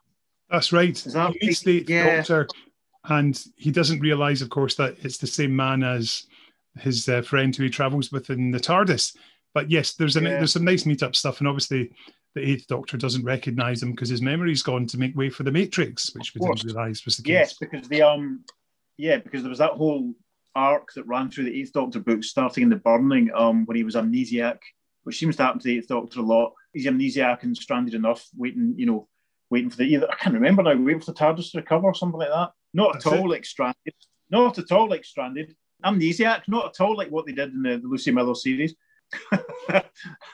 That's right. Is that he meets the Eighth yeah. Doctor, and he doesn't realise, of course, that it's the same man as his uh, friend who he travels with in the TARDIS. But yes, there's an, yeah. there's some nice meet-up stuff, and obviously. The Eighth Doctor doesn't recognise him because his memory's gone to make way for the Matrix, which we didn't realise was the case. Yes, because the um, yeah, because there was that whole arc that ran through the Eighth Doctor books, starting in The Burning, um, when he was amnesiac, which seems to happen to the Eighth Doctor a lot. He's amnesiac and stranded enough, waiting, you know, waiting for the either I can't remember now, waiting for the TARDIS to recover or something like that. Not That's at all it. like stranded. Not at all like stranded. Amnesiac, not at all like what they did in the, the Lucy Miller series.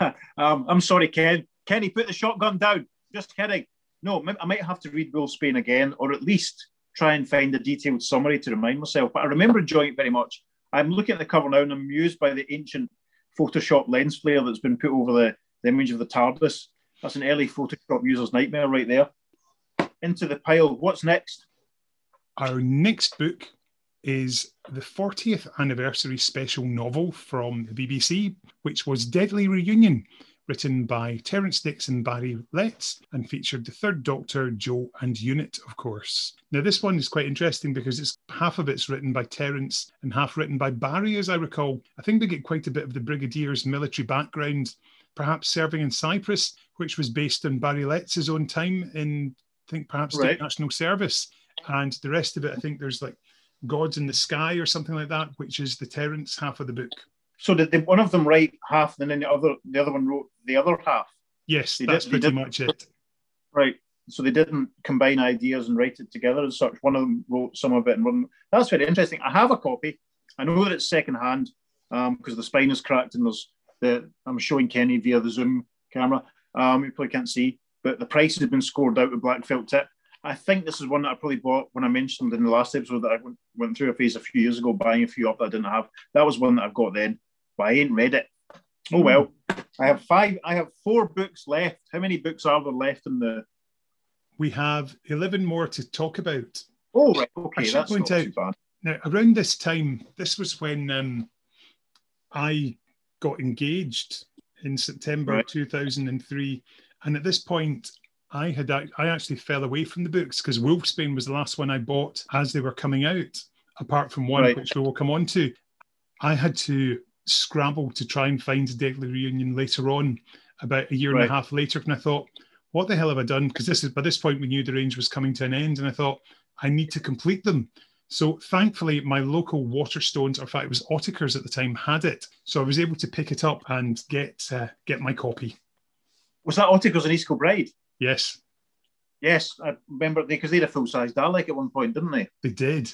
um, I'm sorry, Ken. Kenny, put the shotgun down. Just kidding. No, I might have to read Wolfsbane again, or at least try and find a detailed summary to remind myself. But I remember enjoying it very much. I'm looking at the cover now, and I'm amused by the ancient Photoshop lens flare that's been put over the, the image of the TARDIS. That's an early Photoshop user's nightmare right there. Into the pile. What's next? Our next book is the fortieth anniversary special novel from the B B C, which was Deadly Reunion, written by Terence Dicks and Barry Letts, and featured the third Doctor, Joe and Unit, of course. Now, this one is quite interesting because it's half of it's written by Terence and half written by Barry, as I recall. I think they get quite a bit of the Brigadier's military background, perhaps serving in Cyprus, which was based on Barry Letts' own time in, I think, perhaps right. the National Service. And the rest of it, I think there's like Gods in the Sky or something like that, which is the Terence half of the book. So did they, one of them write half, and then the other the other one wrote the other half? Yes, they that's did, pretty much it. Right. So they didn't combine ideas and write it together as such. One of them wrote some of it, and one. That's very interesting. I have a copy. I know that it's secondhand um, because the spine is cracked, and there's the. I'm showing Kenny via the Zoom camera. Um, you probably can't see, but the price has been scored out with black felt tip. I think this is one that I probably bought when I mentioned in the last episode that I went, went through a phase a few years ago, buying a few up that I didn't have. That was one that I've got then, but I ain't read it. Oh well, I have five. I have four books left. How many books are there left in the? We have eleven more to talk about. Oh right, okay, I should that's point not out, too bad. Now, around this time, this was when um, I got engaged in September right. two thousand three, and at this point, I had I actually fell away from the books because Wolfsbane was the last one I bought as they were coming out. Apart from one, right. which we will come on to, I had to scramble to try and find a Deathly Reunion later on, about a year right. and a half later, and I thought, what the hell have I done? Because this is by this point we knew the range was coming to an end, and I thought I need to complete them. So thankfully, my local Waterstones, or in fact, it was Otakers at the time, had it. So I was able to pick it up and get uh, get my copy. Was that Otakers in East Kilbride? Yes. Yes, I remember because they, they had a full-size Dalek at one point, didn't they? They did.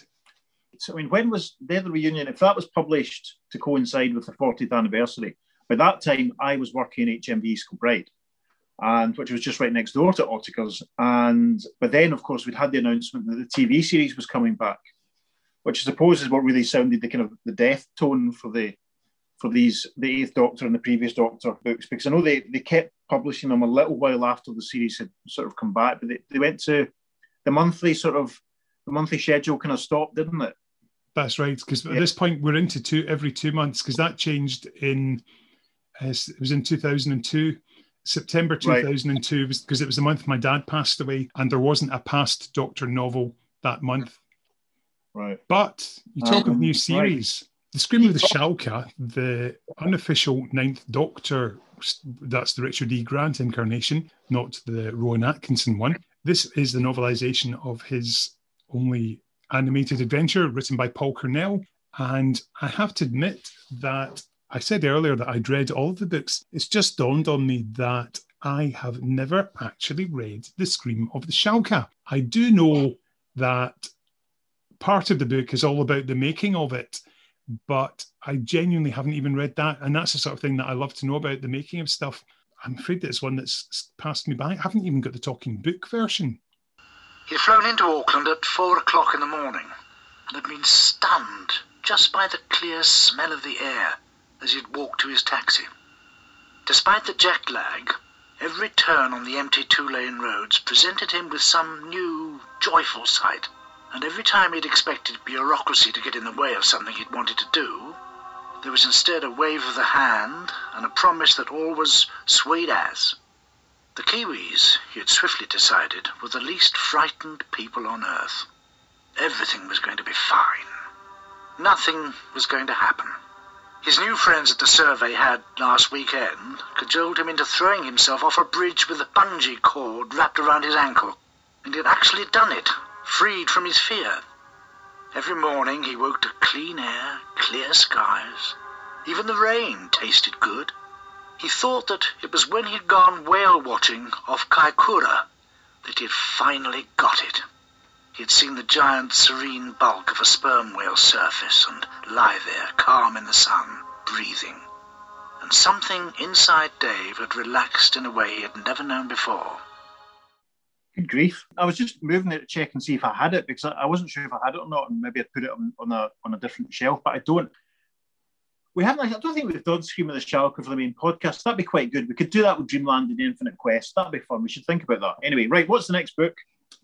So, I mean, when was Deathly Reunion, if that was published to coincide with the fortieth anniversary, by that time I was working at H M V East Kilbride, and which was just right next door to Otakers. And but then, of course, we'd had the announcement that the T V series was coming back, which I suppose is what really sounded the kind of the death tone for the for these the Eighth Doctor and the previous Doctor books, because I know they, they kept publishing them a little while after the series had sort of come back, but they, they went to the monthly sort of the monthly schedule kind of stopped, didn't it? That's right, because yeah. at this point we're into two every two months, because that changed in uh, it was in two thousand two, September two thousand two, right. was because it was the month my dad passed away, and there wasn't a past Doctor novel that month. Right, but you talk um, of new series. Right. The Scream of the Shalka, the unofficial Ninth Doctor, that's the Richard E. Grant incarnation, not the Rowan Atkinson one. This is the novelisation of his only animated adventure, written by Paul Cornell. And I have to admit that I said earlier that I'd read all of the books. It's just dawned on me that I have never actually read The Scream of the Shalka. I do know that part of the book is all about the making of it, but I genuinely haven't even read that. And that's the sort of thing that I love to know about, the making of stuff. I'm afraid that it's one that's passed me by. I haven't even got the talking book version. You're flown into Auckland at four o'clock in the morning and had been stunned just by the clear smell of the air as he'd walked to his taxi. Despite the jet lag, every turn on the empty two-lane roads presented him with some new, joyful sight. And every time he'd expected bureaucracy to get in the way of something he'd wanted to do, there was instead a wave of the hand and a promise that all was sweet as. The Kiwis, he had swiftly decided, were the least frightened people on earth. Everything was going to be fine. Nothing was going to happen. His new friends at the survey had, last weekend, cajoled him into throwing himself off a bridge with a bungee cord wrapped around his ankle. And he had actually done it. Freed from his fear. Every morning he woke to clean air, clear skies. Even the rain tasted good. He thought that it was when he'd gone whale-watching off Kaikoura that he'd finally got it. He'd seen the giant serene bulk of a sperm whale surface and lie there, calm in the sun, breathing. And something inside Dave had relaxed in a way he had never known before. Good grief. I was just moving there to check and see if I had it, because I wasn't sure if I had it or not, and maybe I'd put it on, on a on a different shelf, but I don't. We haven't. I don't think we've done Scream of the Shalka for the main podcast. That'd be quite good. We could do that with Dreamland and Infinite Quest. That'd be fun. We should think about that. Anyway, right, what's the next book?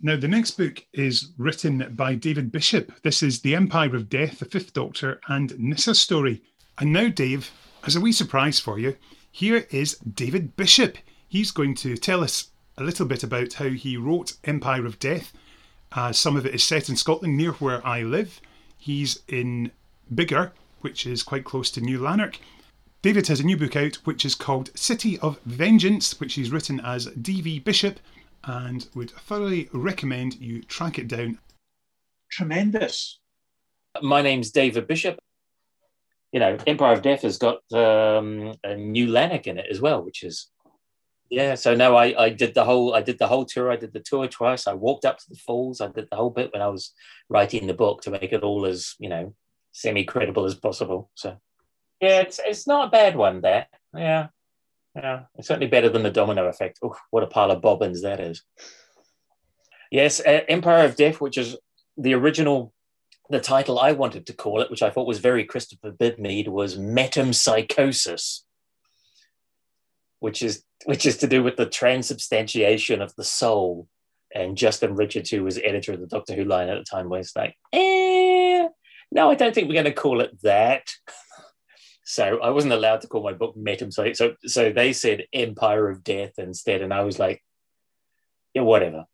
Now, the next book is written by David Bishop. This is The Empire of Death, The Fifth Doctor and Nyssa Story. And now, Dave, as a wee surprise for you, here is David Bishop. He's going to tell us a little bit about how he wrote Empire of Death. Uh, some of it is set in Scotland, near where I live. He's in Biggar, which is quite close to New Lanark. David has a new book out, which is called City of Vengeance, which he's written as D V Bishop, and would thoroughly recommend you track it down. Tremendous. My name's David Bishop. You know, Empire of Death has got um, a New Lanark in it as well, which is... Yeah, so no, I, I did the whole I did the whole tour. I did the tour twice. I walked up to the falls. I did the whole bit when I was writing the book to make it all as, you know, semi-credible as possible. So yeah, it's it's not a bad one there. Yeah, yeah, it's certainly better than the Domino Effect. Oh, what a pile of bobbins that is. Yes, uh, Empire of Death, which is the original, the title I wanted to call it, which I thought was very Christopher Bidmead, was Metempsychosis, which is which is to do with the transubstantiation of the soul. And Justin Richards, who was editor of the Doctor Who line at the time, was like, eh, no, I don't think we're going to call it that. So I wasn't allowed to call my book Metempsychosis. So, so they said Empire of Death instead. And I was like, yeah, whatever.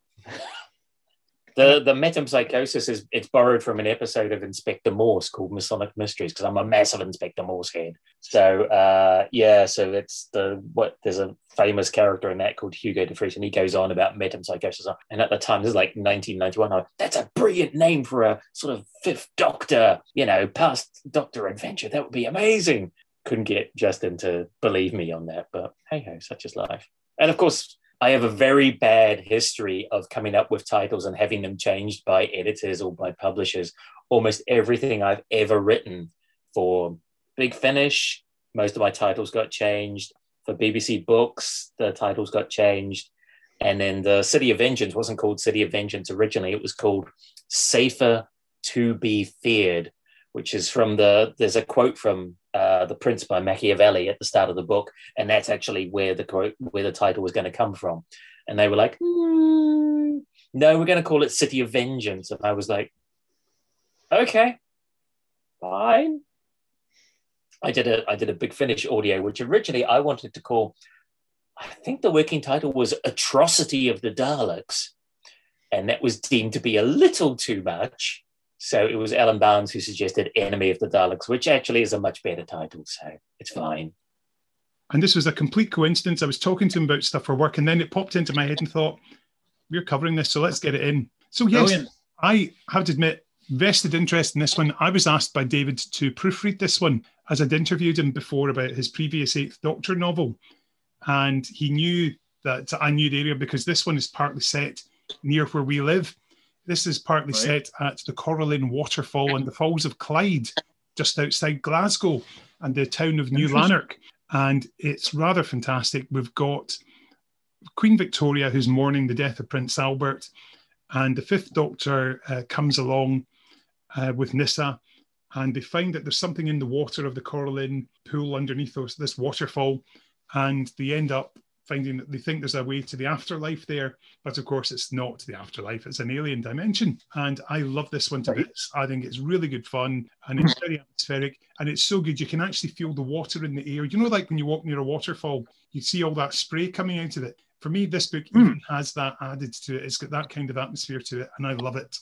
The the metempsychosis is it's borrowed from an episode of Inspector Morse called Masonic Mysteries, because I'm a massive Inspector Morse head. So uh, yeah, so it's the what there's a famous character in that called Hugo de Vries, and he goes on about metempsychosis. And at the time, this is like nineteen ninety-one. I went, that's a brilliant name for a sort of fifth Doctor, you know, past Doctor adventure. That would be amazing. Couldn't get Justin to believe me on that, but hey ho, such is life. And of course, I have a very bad history of coming up with titles and having them changed by editors or by publishers. Almost everything I've ever written for Big Finish, most of my titles got changed. For B B C Books, the titles got changed. And then the City of Vengeance wasn't called City of Vengeance originally. It was called Safer to Be Feared, which is from the, there's a quote from uh, The Prince by Machiavelli at the start of the book. And that's actually where the quote, where the title was going to come from. And they were like, mm, no, we're going to call it City of Vengeance. And I was like, okay, fine. I did a, I did a Big Finish audio, which originally I wanted to call, I think the working title was Atrocity of the Daleks. And that was deemed to be a little too much. So it was Alan Barnes who suggested Enemy of the Daleks, which actually is a much better title, so it's fine. And this was a complete coincidence. I was talking to him about stuff for work, and then it popped into my head and thought, we're covering this, so let's get it in. So yes, Brilliant. I have to admit, vested interest in this one. I was asked by David to proofread this one, as I'd interviewed him before about his previous Eighth Doctor novel. And he knew that I knew the area because this one is partly set near where we live. This is partly right. set at the Corallin Waterfall and the Falls of Clyde, just outside Glasgow, and the town of New Lanark. And it's rather fantastic. We've got Queen Victoria, who's mourning the death of Prince Albert, and the Fifth Doctor uh, comes along uh, with Nyssa, and they find that there's something in the water of the Corallin pool underneath those, this waterfall, and they end up finding that they think there's a way to the afterlife there, but of course it's not the afterlife, it's an alien dimension. And I love this one to bits. I think it's really good fun, and it's very atmospheric, and it's so good you can actually feel the water in the air. You know, like when you walk near a waterfall, you see all that spray coming out of it. For me, this book mm. even has that added to it. It's got that kind of atmosphere to it, and I love it.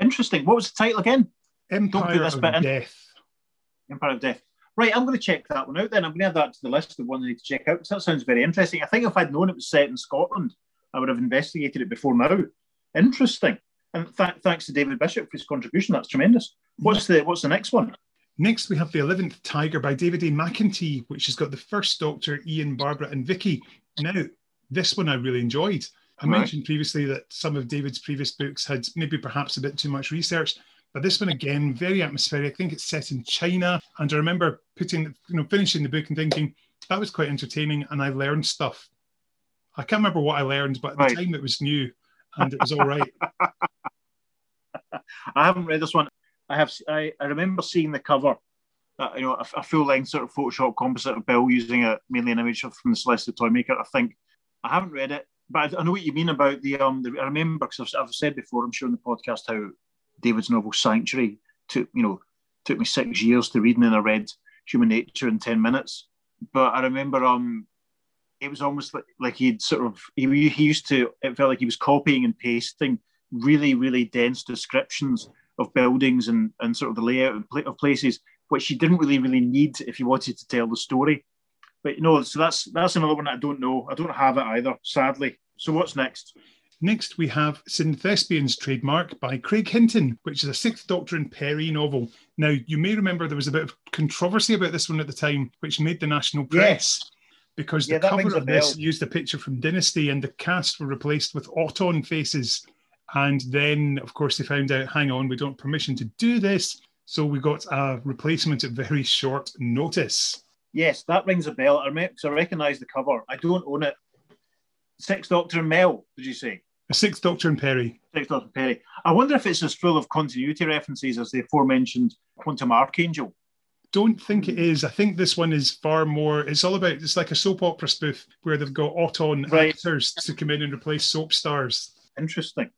Interesting. What was the title again? Empire of bit. Death. Empire of Death. Right, I'm going to check that one out then. I'm going to add that to the list of one I need to check out, because that sounds very interesting. I think if I'd known it was set in Scotland, I would have investigated it before now. Interesting. And th- thanks to David Bishop for his contribution. That's tremendous. What's the what's the next one? Next, we have The eleventh Tiger by David A. McEntee, which has got the First Doctor, Ian, Barbara and Vicky. Now, this one I really enjoyed. I right. mentioned previously that some of David's previous books had maybe perhaps a bit too much research. But this one, again, very atmospheric. I think it's set in China. And I remember putting, you know, finishing the book and thinking, that was quite entertaining, and I learned stuff. I can't remember what I learned, but at right. the time it was new, and it was all right. I haven't read this one. I have. I, I remember seeing the cover, uh, you know, a, a full-length sort of Photoshop composite of Bell using a, mainly an image from the Celestial Toymaker, I think. I haven't read it, but I, I know what you mean about the... Um, the I remember, because I've, I've said before, I'm sure in the podcast, how David's novel Sanctuary took, you know, took me six years to read, and then I read Human Nature in ten minutes. But I remember um, it was almost like, like he'd sort of, he, he used to, it felt like he was copying and pasting really, really dense descriptions of buildings and, and sort of the layout of places, which you didn't really, really need if you wanted to tell the story. But, you know, so that's, that's another one I don't know. I don't have it either, sadly. So what's next? Next, we have Synthespian's Trademark by Craig Hinton, which is a Sixth Doctor and Perry novel. Now, you may remember there was a bit of controversy about this one at the time, which made the national press, yes. because yeah, the cover of this used a picture from Dynasty, and the cast were replaced with Auton faces. And then, of course, they found out, hang on, we don't have permission to do this. So we got a replacement at very short notice. Yes, that rings a bell. I, rem- I recognise the cover. I don't own it. Sixth Doctor and Mel, did you say? Sixth Doctor and Perry. Sixth Doctor and Perry. I wonder if it's as full of continuity references as the aforementioned Quantum Archangel. Don't think it is. I think this one is far more, it's all about, it's like a soap opera spoof where they've got autumn right. actors to come in and replace soap stars. Interesting.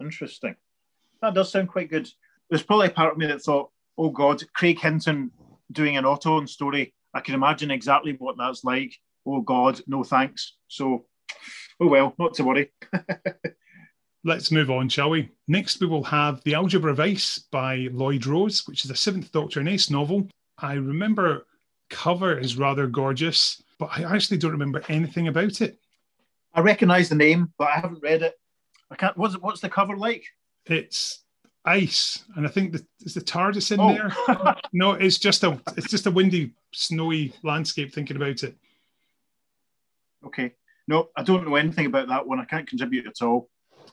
Interesting. That does sound quite good. There's probably a part of me that thought, oh God, Craig Hinton doing an autumn story. I can imagine exactly what that's like. Oh God, no thanks. So, oh well, not to worry. Let's move on, shall we? Next, we will have The Algebra of Ice by Lloyd Rose, which is a Seventh Doctor and Ace novel. I remember cover is rather gorgeous, but I actually don't remember anything about it. I recognise the name, but I haven't read it. I can't. What's, what's the cover like? It's ice, and I think the, is the TARDIS in oh. there? No, it's just a it's just a windy, snowy landscape. Thinking about it. Okay. No, I don't know anything about that one. I can't contribute at all.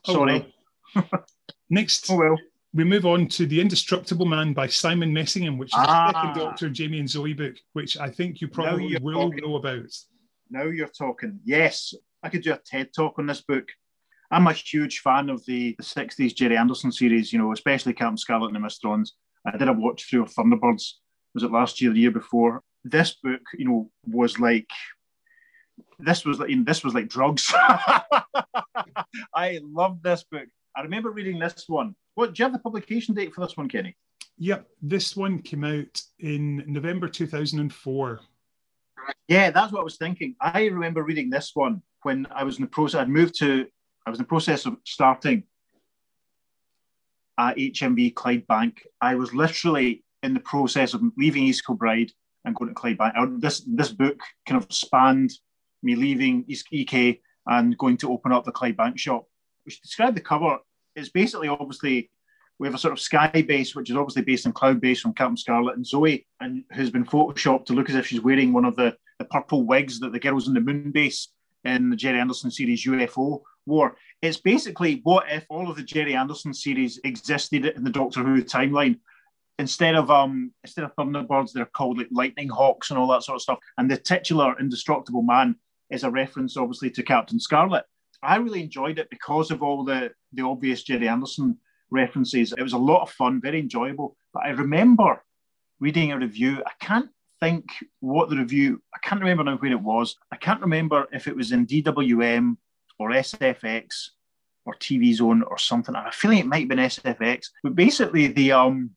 Sorry. Oh, well. Next, oh, well. we move on to The Indestructible Man by Simon Messingham, which is ah. a Second Doctor, Jamie and Zoe book, which I think you probably will talking. know about. Now you're talking. Yes, I could do a TED Talk on this book. I'm a huge fan of the sixties Gerry Anderson series, you know, especially Captain Scarlet and the Mistrons. I did a watch through of Thunderbirds. Was it last year, the year before? This book, you know, was like... This was like you know, this was like drugs. I loved this book. I remember reading this one. What, do you have the publication date for this one, Kenny? Yep, this one came out in November two thousand four. Yeah, that's what I was thinking. I remember reading this one when I was in the process. I'd moved to. I was in the process of starting at H M V Clydebank. I was literally in the process of leaving East Kilbride and going to Clydebank. I, this this book kind of spanned me leaving East E K and going to open up the Clydebank shop. We should describe the cover. It's basically, obviously, we have a sort of sky base, which is obviously based on cloud base from Captain Scarlet and Zoe, and who's been photoshopped to look as if she's wearing one of the, the purple wigs that the girls in the moon base in the Gerry Anderson series U F O wore. It's basically what if all of the Gerry Anderson series existed in the Doctor Who timeline. Instead of um, instead of Thunderbirds, they're called like Lightning Hawks and all that sort of stuff. And the titular Indestructible Man is a reference, obviously, to Captain Scarlet. I really enjoyed it because of all the, the obvious Gerry Anderson references. It was a lot of fun, very enjoyable. But I remember reading a review. I can't think what the review... I can't remember now where it was. I can't remember if it was in D W M or S F X or T V Zone or something. I'm feeling it might have been S F X. But basically, the um,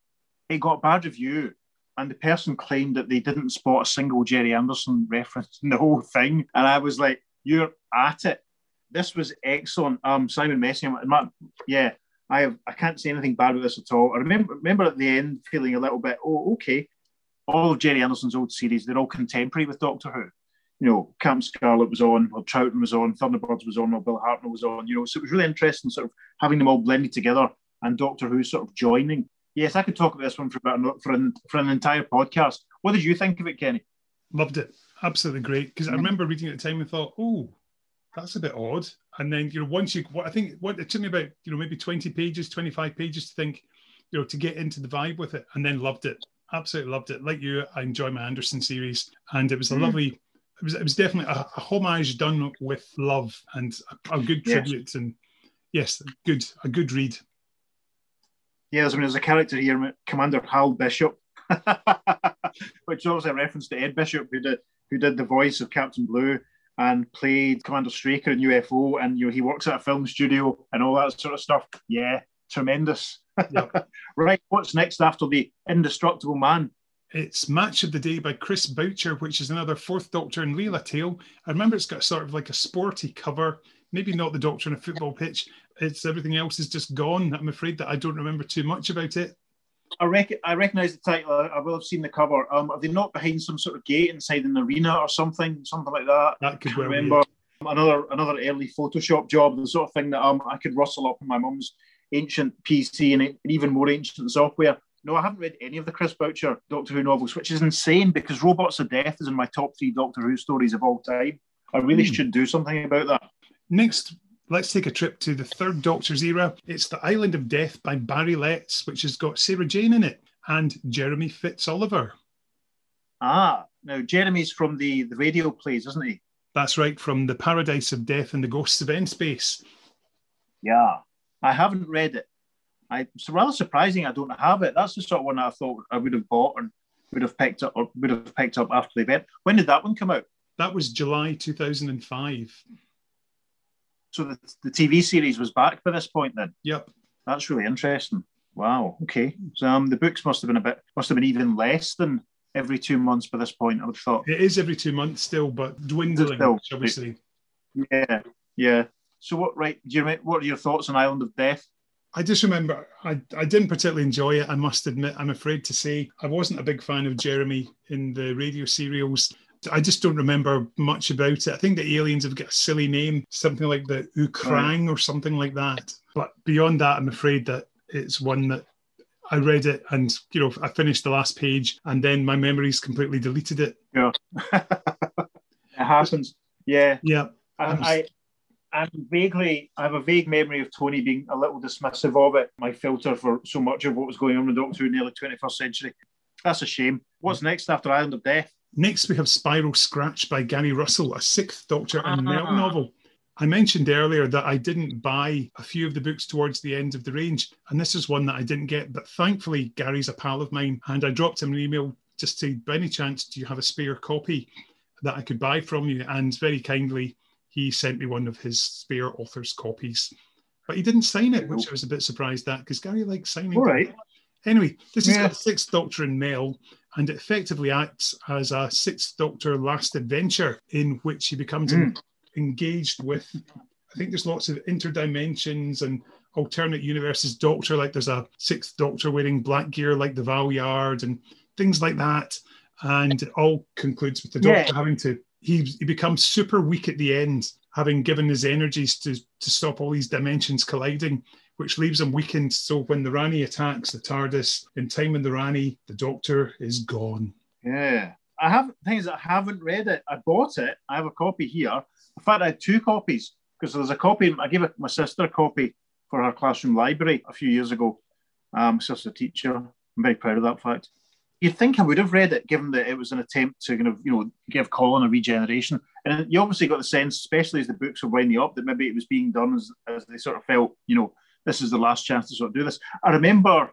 it got a bad review. And the person claimed that they didn't spot a single Gerry Anderson reference in the whole thing. And I was like, you're at it. This was excellent. Um, Simon Messingham. My, yeah, I have, I can't say anything bad about this at all. I remember, remember at the end feeling a little bit, oh, okay. All of Gerry Anderson's old series, they're all contemporary with Doctor Who. You know, Captain Scarlet was on, well, Troughton was on, Thunderbirds was on, or Bill Hartnell was on. You know, so it was really interesting sort of having them all blended together and Doctor Who sort of joining. Yes, I could talk about this one for about for an, for an entire podcast. What did you think of it, Kenny? Loved it. Absolutely great. Because I remember reading it at the time and thought, oh, that's a bit odd. And then, you know, once you, I think what it took me about, you know, maybe twenty pages, twenty-five pages to think, you know, to get into the vibe with it, and then loved it. Absolutely loved it. Like you, I enjoy my Anderson series. And it was a mm-hmm. lovely, it was, it was definitely a, a homage done with love and a, a good tribute. Yes. And yes, good, a good read. Yeah, there's, I mean, there's a character here, Commander Hal Bishop, which is obviously a reference to Ed Bishop, who did who did the voice of Captain Blue and played Commander Straker in U F O, and you know he works at a film studio and all that sort of stuff. Yeah, tremendous. Yep. Right, what's next after The Indestructible Man? It's Match of the Day by Chris Boucher, which is another Fourth Doctor and Leela tale. I remember it's got sort of like a sporty cover. Maybe not the Doctor on a football pitch. It's everything else is just gone. I'm afraid that I don't remember too much about it. I rec- I recognise the title. I will have seen the cover. Um, are they not behind some sort of gate inside an arena or something? Something like that. That could well remember be another another early Photoshop job. The sort of thing that um I could rustle up in my mum's ancient P C and even more ancient software. No, I haven't read any of the Chris Boucher Doctor Who novels, which is insane because Robots of Death is in my top three Doctor Who stories of all time. I really mm. should do something about that. Next, let's take a trip to the Third Doctor's era. It's The Island of Death by Barry Letts, which has got Sarah Jane in it and Jeremy Fitz-Oliver. Ah, now Jeremy's from the, the radio plays, isn't he? That's right, from The Paradise of Death and the Ghosts of Endspace. Yeah, I haven't read it. I, it's rather surprising I don't have it. That's the sort of one I thought I would have bought and would have picked up or would have picked up after the event. When did that one come out? That was July two thousand five. So the, the T V series was back by this point then? Yep. That's really interesting. Wow. Okay. So um, the books must have been a bit, must have been even less than every two months by this point, I would have thought. It is every two months still, but dwindling, still, shall we say. Yeah. Yeah. So what, right, do you remember, what are your thoughts on Island of Death? I just remember, I, I didn't particularly enjoy it, I must admit. I'm afraid to say I wasn't a big fan of Jeremy in the radio serials. I just don't remember much about it. I think the aliens have got a silly name, something like the Ukraine or something like that. But beyond that, I'm afraid that it's one that I read it and, you know, I finished the last page and then my memories completely deleted it. Yeah. It happens. Yeah. Yeah. Um, I, I'm vaguely, I have a vague memory of Tony being a little dismissive of it, my filter for so much of what was going on with Doctor Who in the early twenty-first century. That's a shame. What's next after Island of Death? Next, we have Spiral Scratch by Gary Russell, a sixth Doctor and Mel novel. I mentioned earlier that I didn't buy a few of the books towards the end of the range, and this is one that I didn't get, but thankfully Gary's a pal of mine, and I dropped him an email just to, by any chance, do you have a spare copy that I could buy from you? And very kindly, he sent me one of his spare author's copies. But he didn't sign it, which I was a bit surprised at, because Gary likes signing. All right. Anyway, this has yeah. got Sixth Doctor and Mel, and it effectively acts as a Sixth Doctor last adventure in which he becomes mm. en- engaged with, I think there's lots of interdimensions and alternate universes Doctor, like there's a Sixth Doctor wearing black gear like the Valyard and things like that. And it all concludes with the Doctor yeah. having to, he, he becomes super weak at the end, having given his energies to, to stop all these dimensions colliding, which leaves him weakened. So when the Rani attacks the TARDIS, in Time with the Rani, the Doctor is gone. Yeah. I have things that I haven't read it. I bought it. I have a copy here. In fact, I had two copies because there's a copy. I gave my sister a copy for her classroom library a few years ago. Um, my sister's a teacher. I'm very proud of that fact. You'd think I would have read it, given that it was an attempt to kind of, you know, give Colin a regeneration. And you obviously got the sense, especially as the books were winding up, that maybe it was being done as, as they sort of felt, you know, this is the last chance to sort of do this. I remember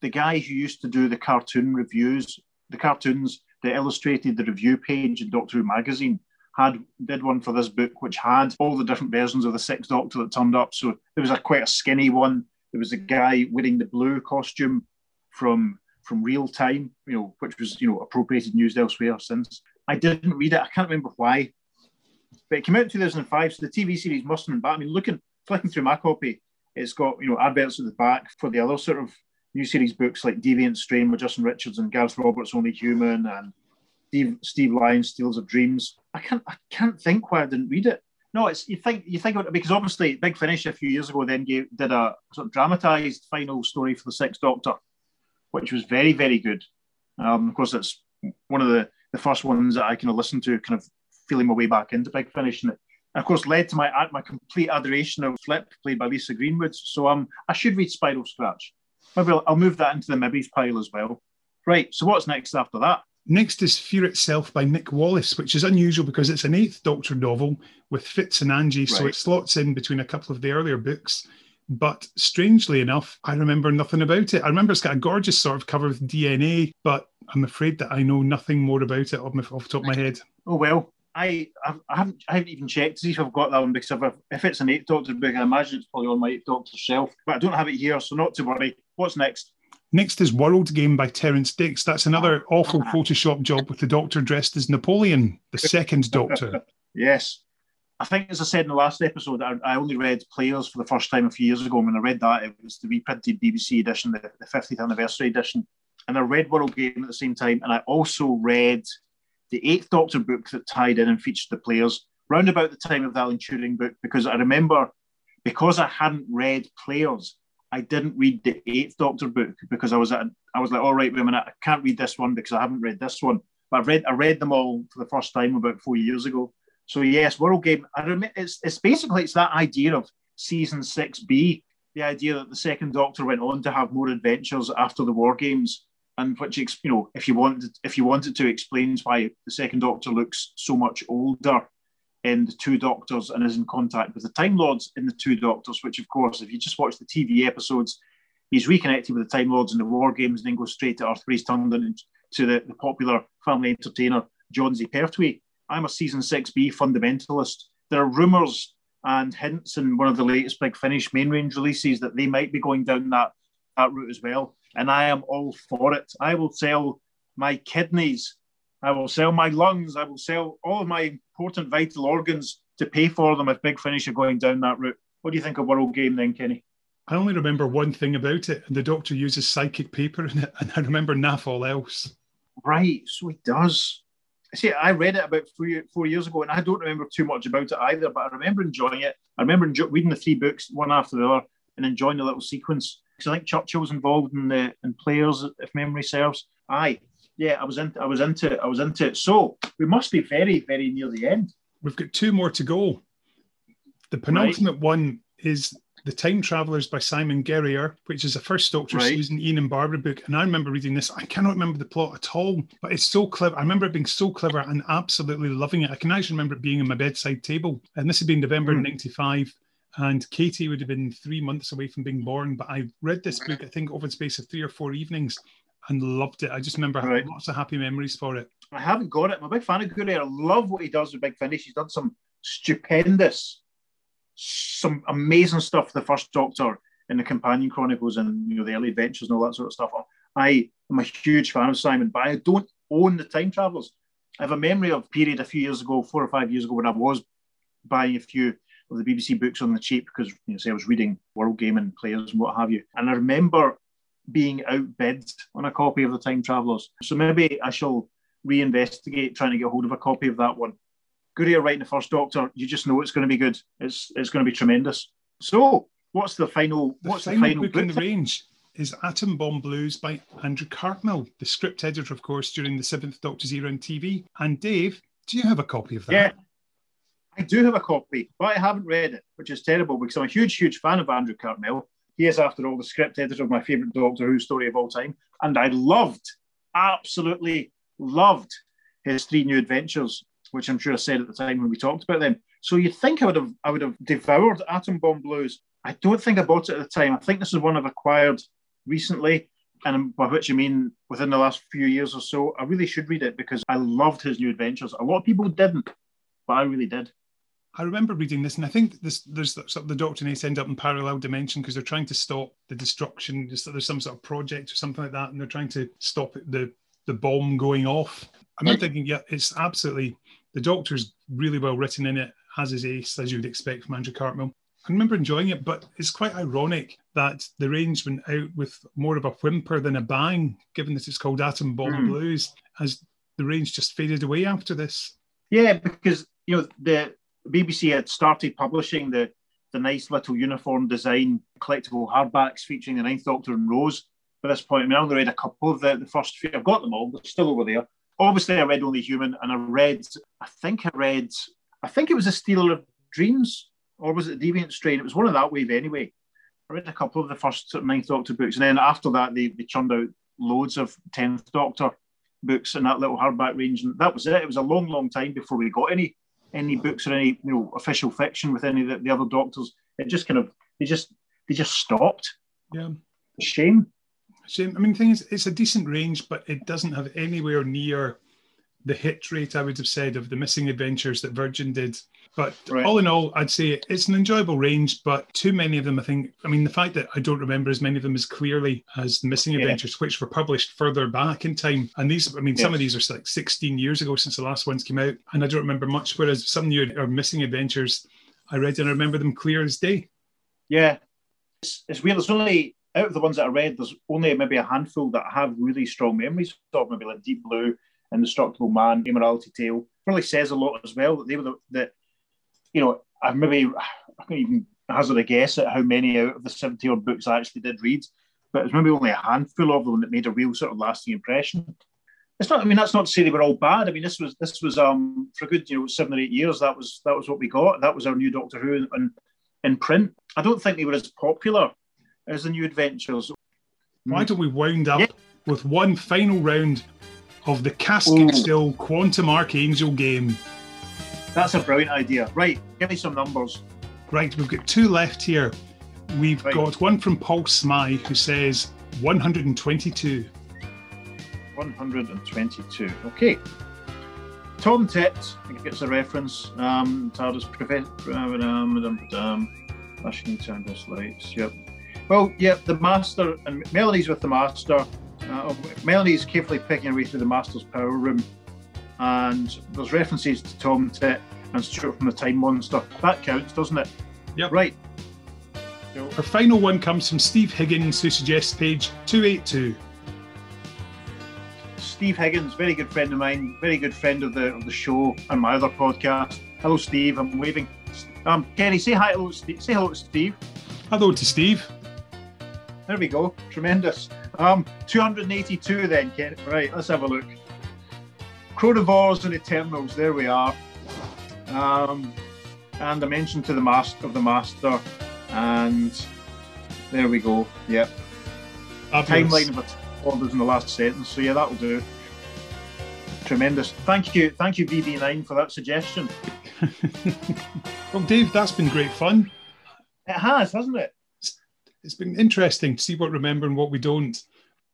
the guy who used to do the cartoon reviews, the cartoons that illustrated the review page in Doctor Who magazine, had did one for this book, which had all the different versions of the Sixth Doctor that turned up. So there was a quite a skinny one. There was a guy wearing the blue costume from from Real Time, you know, which was, you know, appropriated and used elsewhere since. I didn't read it. I can't remember why. But it came out in two thousand five, so the T V series must have been back. I mean, looking, flicking through my copy, it's got, you know, adverts at the back for the other sort of new series books like Deviant Strain with Justin Richards and Gareth Roberts' Only Human and Steve, Steve Lyons' Steals of Dreams. I can't I can't think why I didn't read it. No, it's you think you think about it, because obviously Big Finish a few years ago then gave, did a sort of dramatised final story for the Sixth Doctor, which was very, very good. Um, of course, that's one of the, the first ones that I kind of listened to, kind of feeling my way back into Big Finish, and it, of course, led to my my complete adoration of Flip, played by Lisa Greenwood. So um, I should read Spiral Scratch. Maybe I'll, I'll move that into the Mibbies pile as well. Right, so what's next after that? Next is Fear Itself by Nick Wallace, which is unusual because it's an Eighth Doctor novel with Fitz and Angie, right. So it slots in between a couple of the earlier books. But strangely enough, I remember nothing about it. I remember it's got a gorgeous sort of cover with D N A, but I'm afraid that I know nothing more about it off, my, off the top of my head. Oh, well. I, I haven't I haven't even checked to see if I've got that one, because if, if it's an Eighth Doctor book, I imagine it's probably on my Eighth Doctor shelf. But I don't have it here, so not to worry. What's next? Next is World Game by Terence Dicks. That's another awful Photoshop job with the Doctor dressed as Napoleon, the Second Doctor. Yes. I think, as I said in the last episode, I, I only read Players for the first time a few years ago. And when I read that, it was the reprinted B B C edition, the, the fiftieth anniversary edition. And I read World Game at the same time. And I also read the Eighth Doctor book that tied in and featured the Players, round about the time of the Alan Turing book, because I remember, because I hadn't read Players, I didn't read the Eighth Doctor book, because I was at, I was like, all right, wait a minute, I can't read this one because I haven't read this one. But I read I read them all for the first time about four years ago. So yes, World Game, I remember, it's, it's basically, it's that idea of Season six B, the idea that the Second Doctor went on to have more adventures after the War Games, and which, you know, if you wanted, if you wanted to, explains why the Second Doctor looks so much older in The Two Doctors and is in contact with the Time Lords in The Two Doctors, which, of course, if you just watch the T V episodes, he's reconnected with the Time Lords in the War Games and then goes straight to Earth, where he's turned into the, the popular family entertainer, John Z. Pertwee. I'm a season six B fundamentalist. There are rumours and hints in one of the latest Big Finish main range releases that they might be going down that, that route as well. And I am all for it. I will sell my kidneys, I will sell my lungs, I will sell all of my important vital organs to pay for them if Big Finish are going down that route. What do you think of World Game then, Kenny? I only remember one thing about it, and the Doctor uses psychic paper in it, and I remember naff all else. Right, so he does. See, I read it about four, four years ago, and I don't remember too much about it either, but I remember enjoying it. I remember enjoy- reading the three books, one after the other, and enjoying the little sequence. Because I think Churchill was involved in the in Players, if memory serves. Aye. Yeah, I was into, I was into it. I was into it. So we must be very, very near the end. We've got two more to go. The penultimate right. one is The Time Travellers by Simon Guerrier, which is a First Doctor right. Susan, Ian and Barbara book. And I remember reading this. I cannot remember the plot at all, but it's so clever. I remember it being so clever and absolutely loving it. I can actually remember it being on my bedside table. And this had been November mm. ninety-five. And Katie would have been three months away from being born. But I read this book, I think, over the space of three or four evenings. And loved it. I just remember having right. lots of happy memories for it. I haven't got it. I'm a big fan of Guerrier. I love what he does with Big Finish. He's done some stupendous, some amazing stuff for the First Doctor in the Companion Chronicles and, you know, the early adventures and all that sort of stuff. I am a huge fan of Simon, but I don't own The Time Travellers. I have a memory of a period a few years ago, four or five years ago, when I was buying a few of the B B C books on the cheap because, you know, say I was reading World Game and Players and what have you. And I remember being outbid on a copy of The Time Travellers. So maybe I shall reinvestigate trying to get hold of a copy of that one. Guerrier writing The First Doctor, you just know it's going to be good. It's it's going to be tremendous. So what's the final the what's final the final book, book in the range is Atom Bomb Blues by Andrew Cartmell, the script editor, of course, during the Seventh Doctor's era on T V. And Dave, do you have a copy of that? Yeah, I do have a copy, but I haven't read it, which is terrible because I'm a huge, huge fan of Andrew Cartmell. He is, after all, the script editor of my favourite Doctor Who story of all time. And I loved, absolutely loved his three new adventures, which I'm sure I said at the time when we talked about them. So you'd think I would have I would have devoured Atom Bomb Blues. I don't think I bought it at the time. I think this is one I've acquired recently, and by which I mean within the last few years or so. I really should read it because I loved his new adventures. A lot of people didn't, but I really did. I remember reading this, and I think this, there's sort of the Doctor and Ace end up in parallel dimension because they're trying to stop the destruction. There's some sort of project or something like that, and they're trying to stop the, the bomb going off. I'm not thinking, yeah, it's absolutely, the Doctor's really well written in it, as is Ace, as you would expect from Andrew Cartmell. I remember enjoying it, but it's quite ironic that the range went out with more of a whimper than a bang, given that it's called Atom Bomb mm. Blues, as the range just faded away after this. Yeah, because, you know, the B B C had started publishing the, the nice little uniform design collectible hardbacks featuring the Ninth Doctor and Rose. By this point, I mean, I only read a couple of the, the first few. I've got them all, they're still over there. Obviously, I read Only Human, and I read, I think I read, I think it was The Stealer of Dreams, or was it The Deviant Strain? It was one of that wave anyway. I read a couple of the first Ninth Doctor books, and then after that, they, they churned out loads of Tenth Doctor books in that little hardback range, and that was it. It was a long, long time before we got any any books or any, you know, official fiction with any of the, the other Doctors. It just kind of, they just they just stopped. Yeah. Shame. Shame. I mean, the thing is, it's a decent range, but it doesn't have anywhere near the hit rate, I would have said, of the Missing Adventures that Virgin did. But right. all in all, I'd say it's an enjoyable range, but too many of them, I think, I mean, the fact that I don't remember as many of them as clearly as the Missing yeah. Adventures, which were published further back in time. And these, I mean, yes. some of these are like sixteen years ago since the last ones came out, and I don't remember much, whereas some new or Missing Adventures I read and I remember them clear as day. Yeah. It's, it's weird. There's only, out of the ones that I read, there's only maybe a handful that I have really strong memories of, maybe like Deep Blue, Indestructible Man, A Morality Tale. Really says a lot as well that they were the, that, you know, I've maybe, I can't even hazard a guess at how many out of the seventy odd books I actually did read, but it's maybe only a handful of them that made a real sort of lasting impression. It's not, I mean, that's not to say they were all bad. I mean, this was, this was, um, for a good, you know, seven or eight years, that was, that was what we got. That was our new Doctor Who in, in, in print. I don't think they were as popular as the new adventures. Why don't we wound up yeah. with one final round of the Casket Still Quantum Archangel game. That's a brilliant idea. Right, give me some numbers. Right, we've got two left here. We've right. got one from Paul Smythe, who says one hundred twenty-two. one hundred twenty-two, okay. Tom Tett, I think it's a reference. Um, TARDIS Professor, um, Russian Tardis Lights, yep. Well, yeah, the Master, and Melanie's with the Master. Uh, Melanie's carefully picking her way through the Master's power room. And there's references to Tom Tett and Stuart from the Time Monster. That counts, doesn't it? Yep. Right. So, our final one comes from Steve Higgins, who suggests page two eighty-two. Steve Higgins, very good friend of mine, very good friend of the of the show and my other podcast. Hello, Steve. I'm waving. Um, Kenny, say hi. Hello, Steve. Say hello to Steve. Hello to Steve. There we go. Tremendous. Um, two hundred eighty-two then, Kenny. Right, let's have a look. Chronivores and Eternals. There we are. Um, and a mention to the master of the master. And there we go. Yep. Timeline of it. Orders in the last sentence, so yeah, that'll do. Tremendous. Thank you, thank you, V B nine, for that suggestion. Well, Dave, that's been great fun. It has, hasn't it? It's been interesting to see what we remember and what we don't.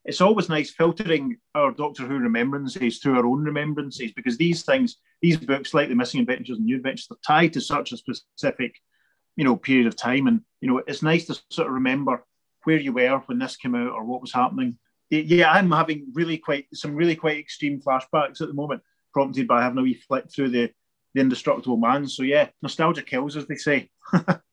It's always nice filtering our Doctor Who remembrances through our own remembrances, because these things, these books, like The Missing Adventures and New Adventures, are tied to such a specific, you know, period of time, and you know, it's nice to sort of remember where you were when this came out or what was happening. Yeah, I'm having really quite some really quite extreme flashbacks at the moment, prompted by having a wee flick through the, the Indestructible Man. So yeah, nostalgia kills, as they say.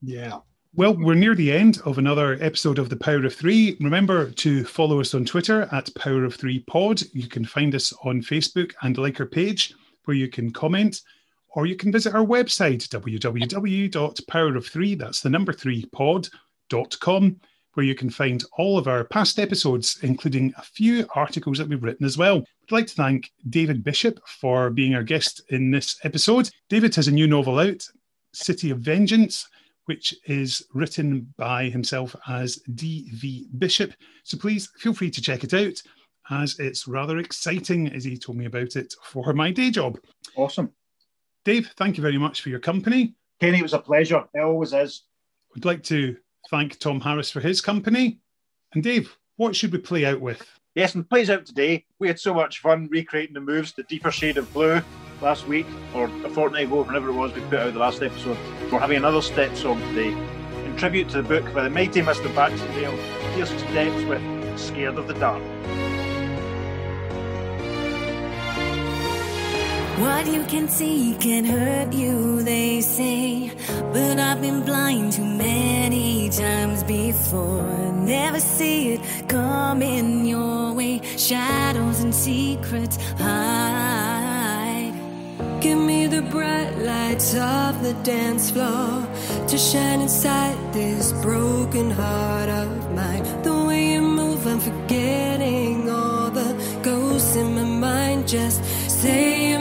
Yeah. Well, we're near the end of another episode of The Power of Three. Remember to follow us on Twitter at Power of Three Pod. You can find us on Facebook and like our page where you can comment, or you can visit our website, w w w dot power of three, that's the number three pod dot com. Where you can find all of our past episodes, including a few articles that we've written as well. I'd like to thank David Bishop for being our guest in this episode. David has a new novel out, City of Vengeance, which is written by himself as D V Bishop. So please feel free to check it out, as it's rather exciting, as he told me about it for my day job. Awesome. Dave, thank you very much for your company. Kenny, it was a pleasure. It always is. I'd like to thank Tom Harris for his company. And Dave, what should we play out with? Yes, and plays out today. We had so much fun recreating the moves, The Deeper Shade of Blue, last week, or a fortnight ago, whenever it was we put out the last episode. We're having another step song today, in tribute to the book by the mighty Mister Baxendale, Here's Steps with Scared of the Dark. What you can see can hurt you, they say, but I've been blind too many times before. Never see it coming your way. Shadows and secrets hide. Give me the bright lights of the dance floor to shine inside this broken heart of mine. The way you move, I'm forgetting all the ghosts in my mind. Just say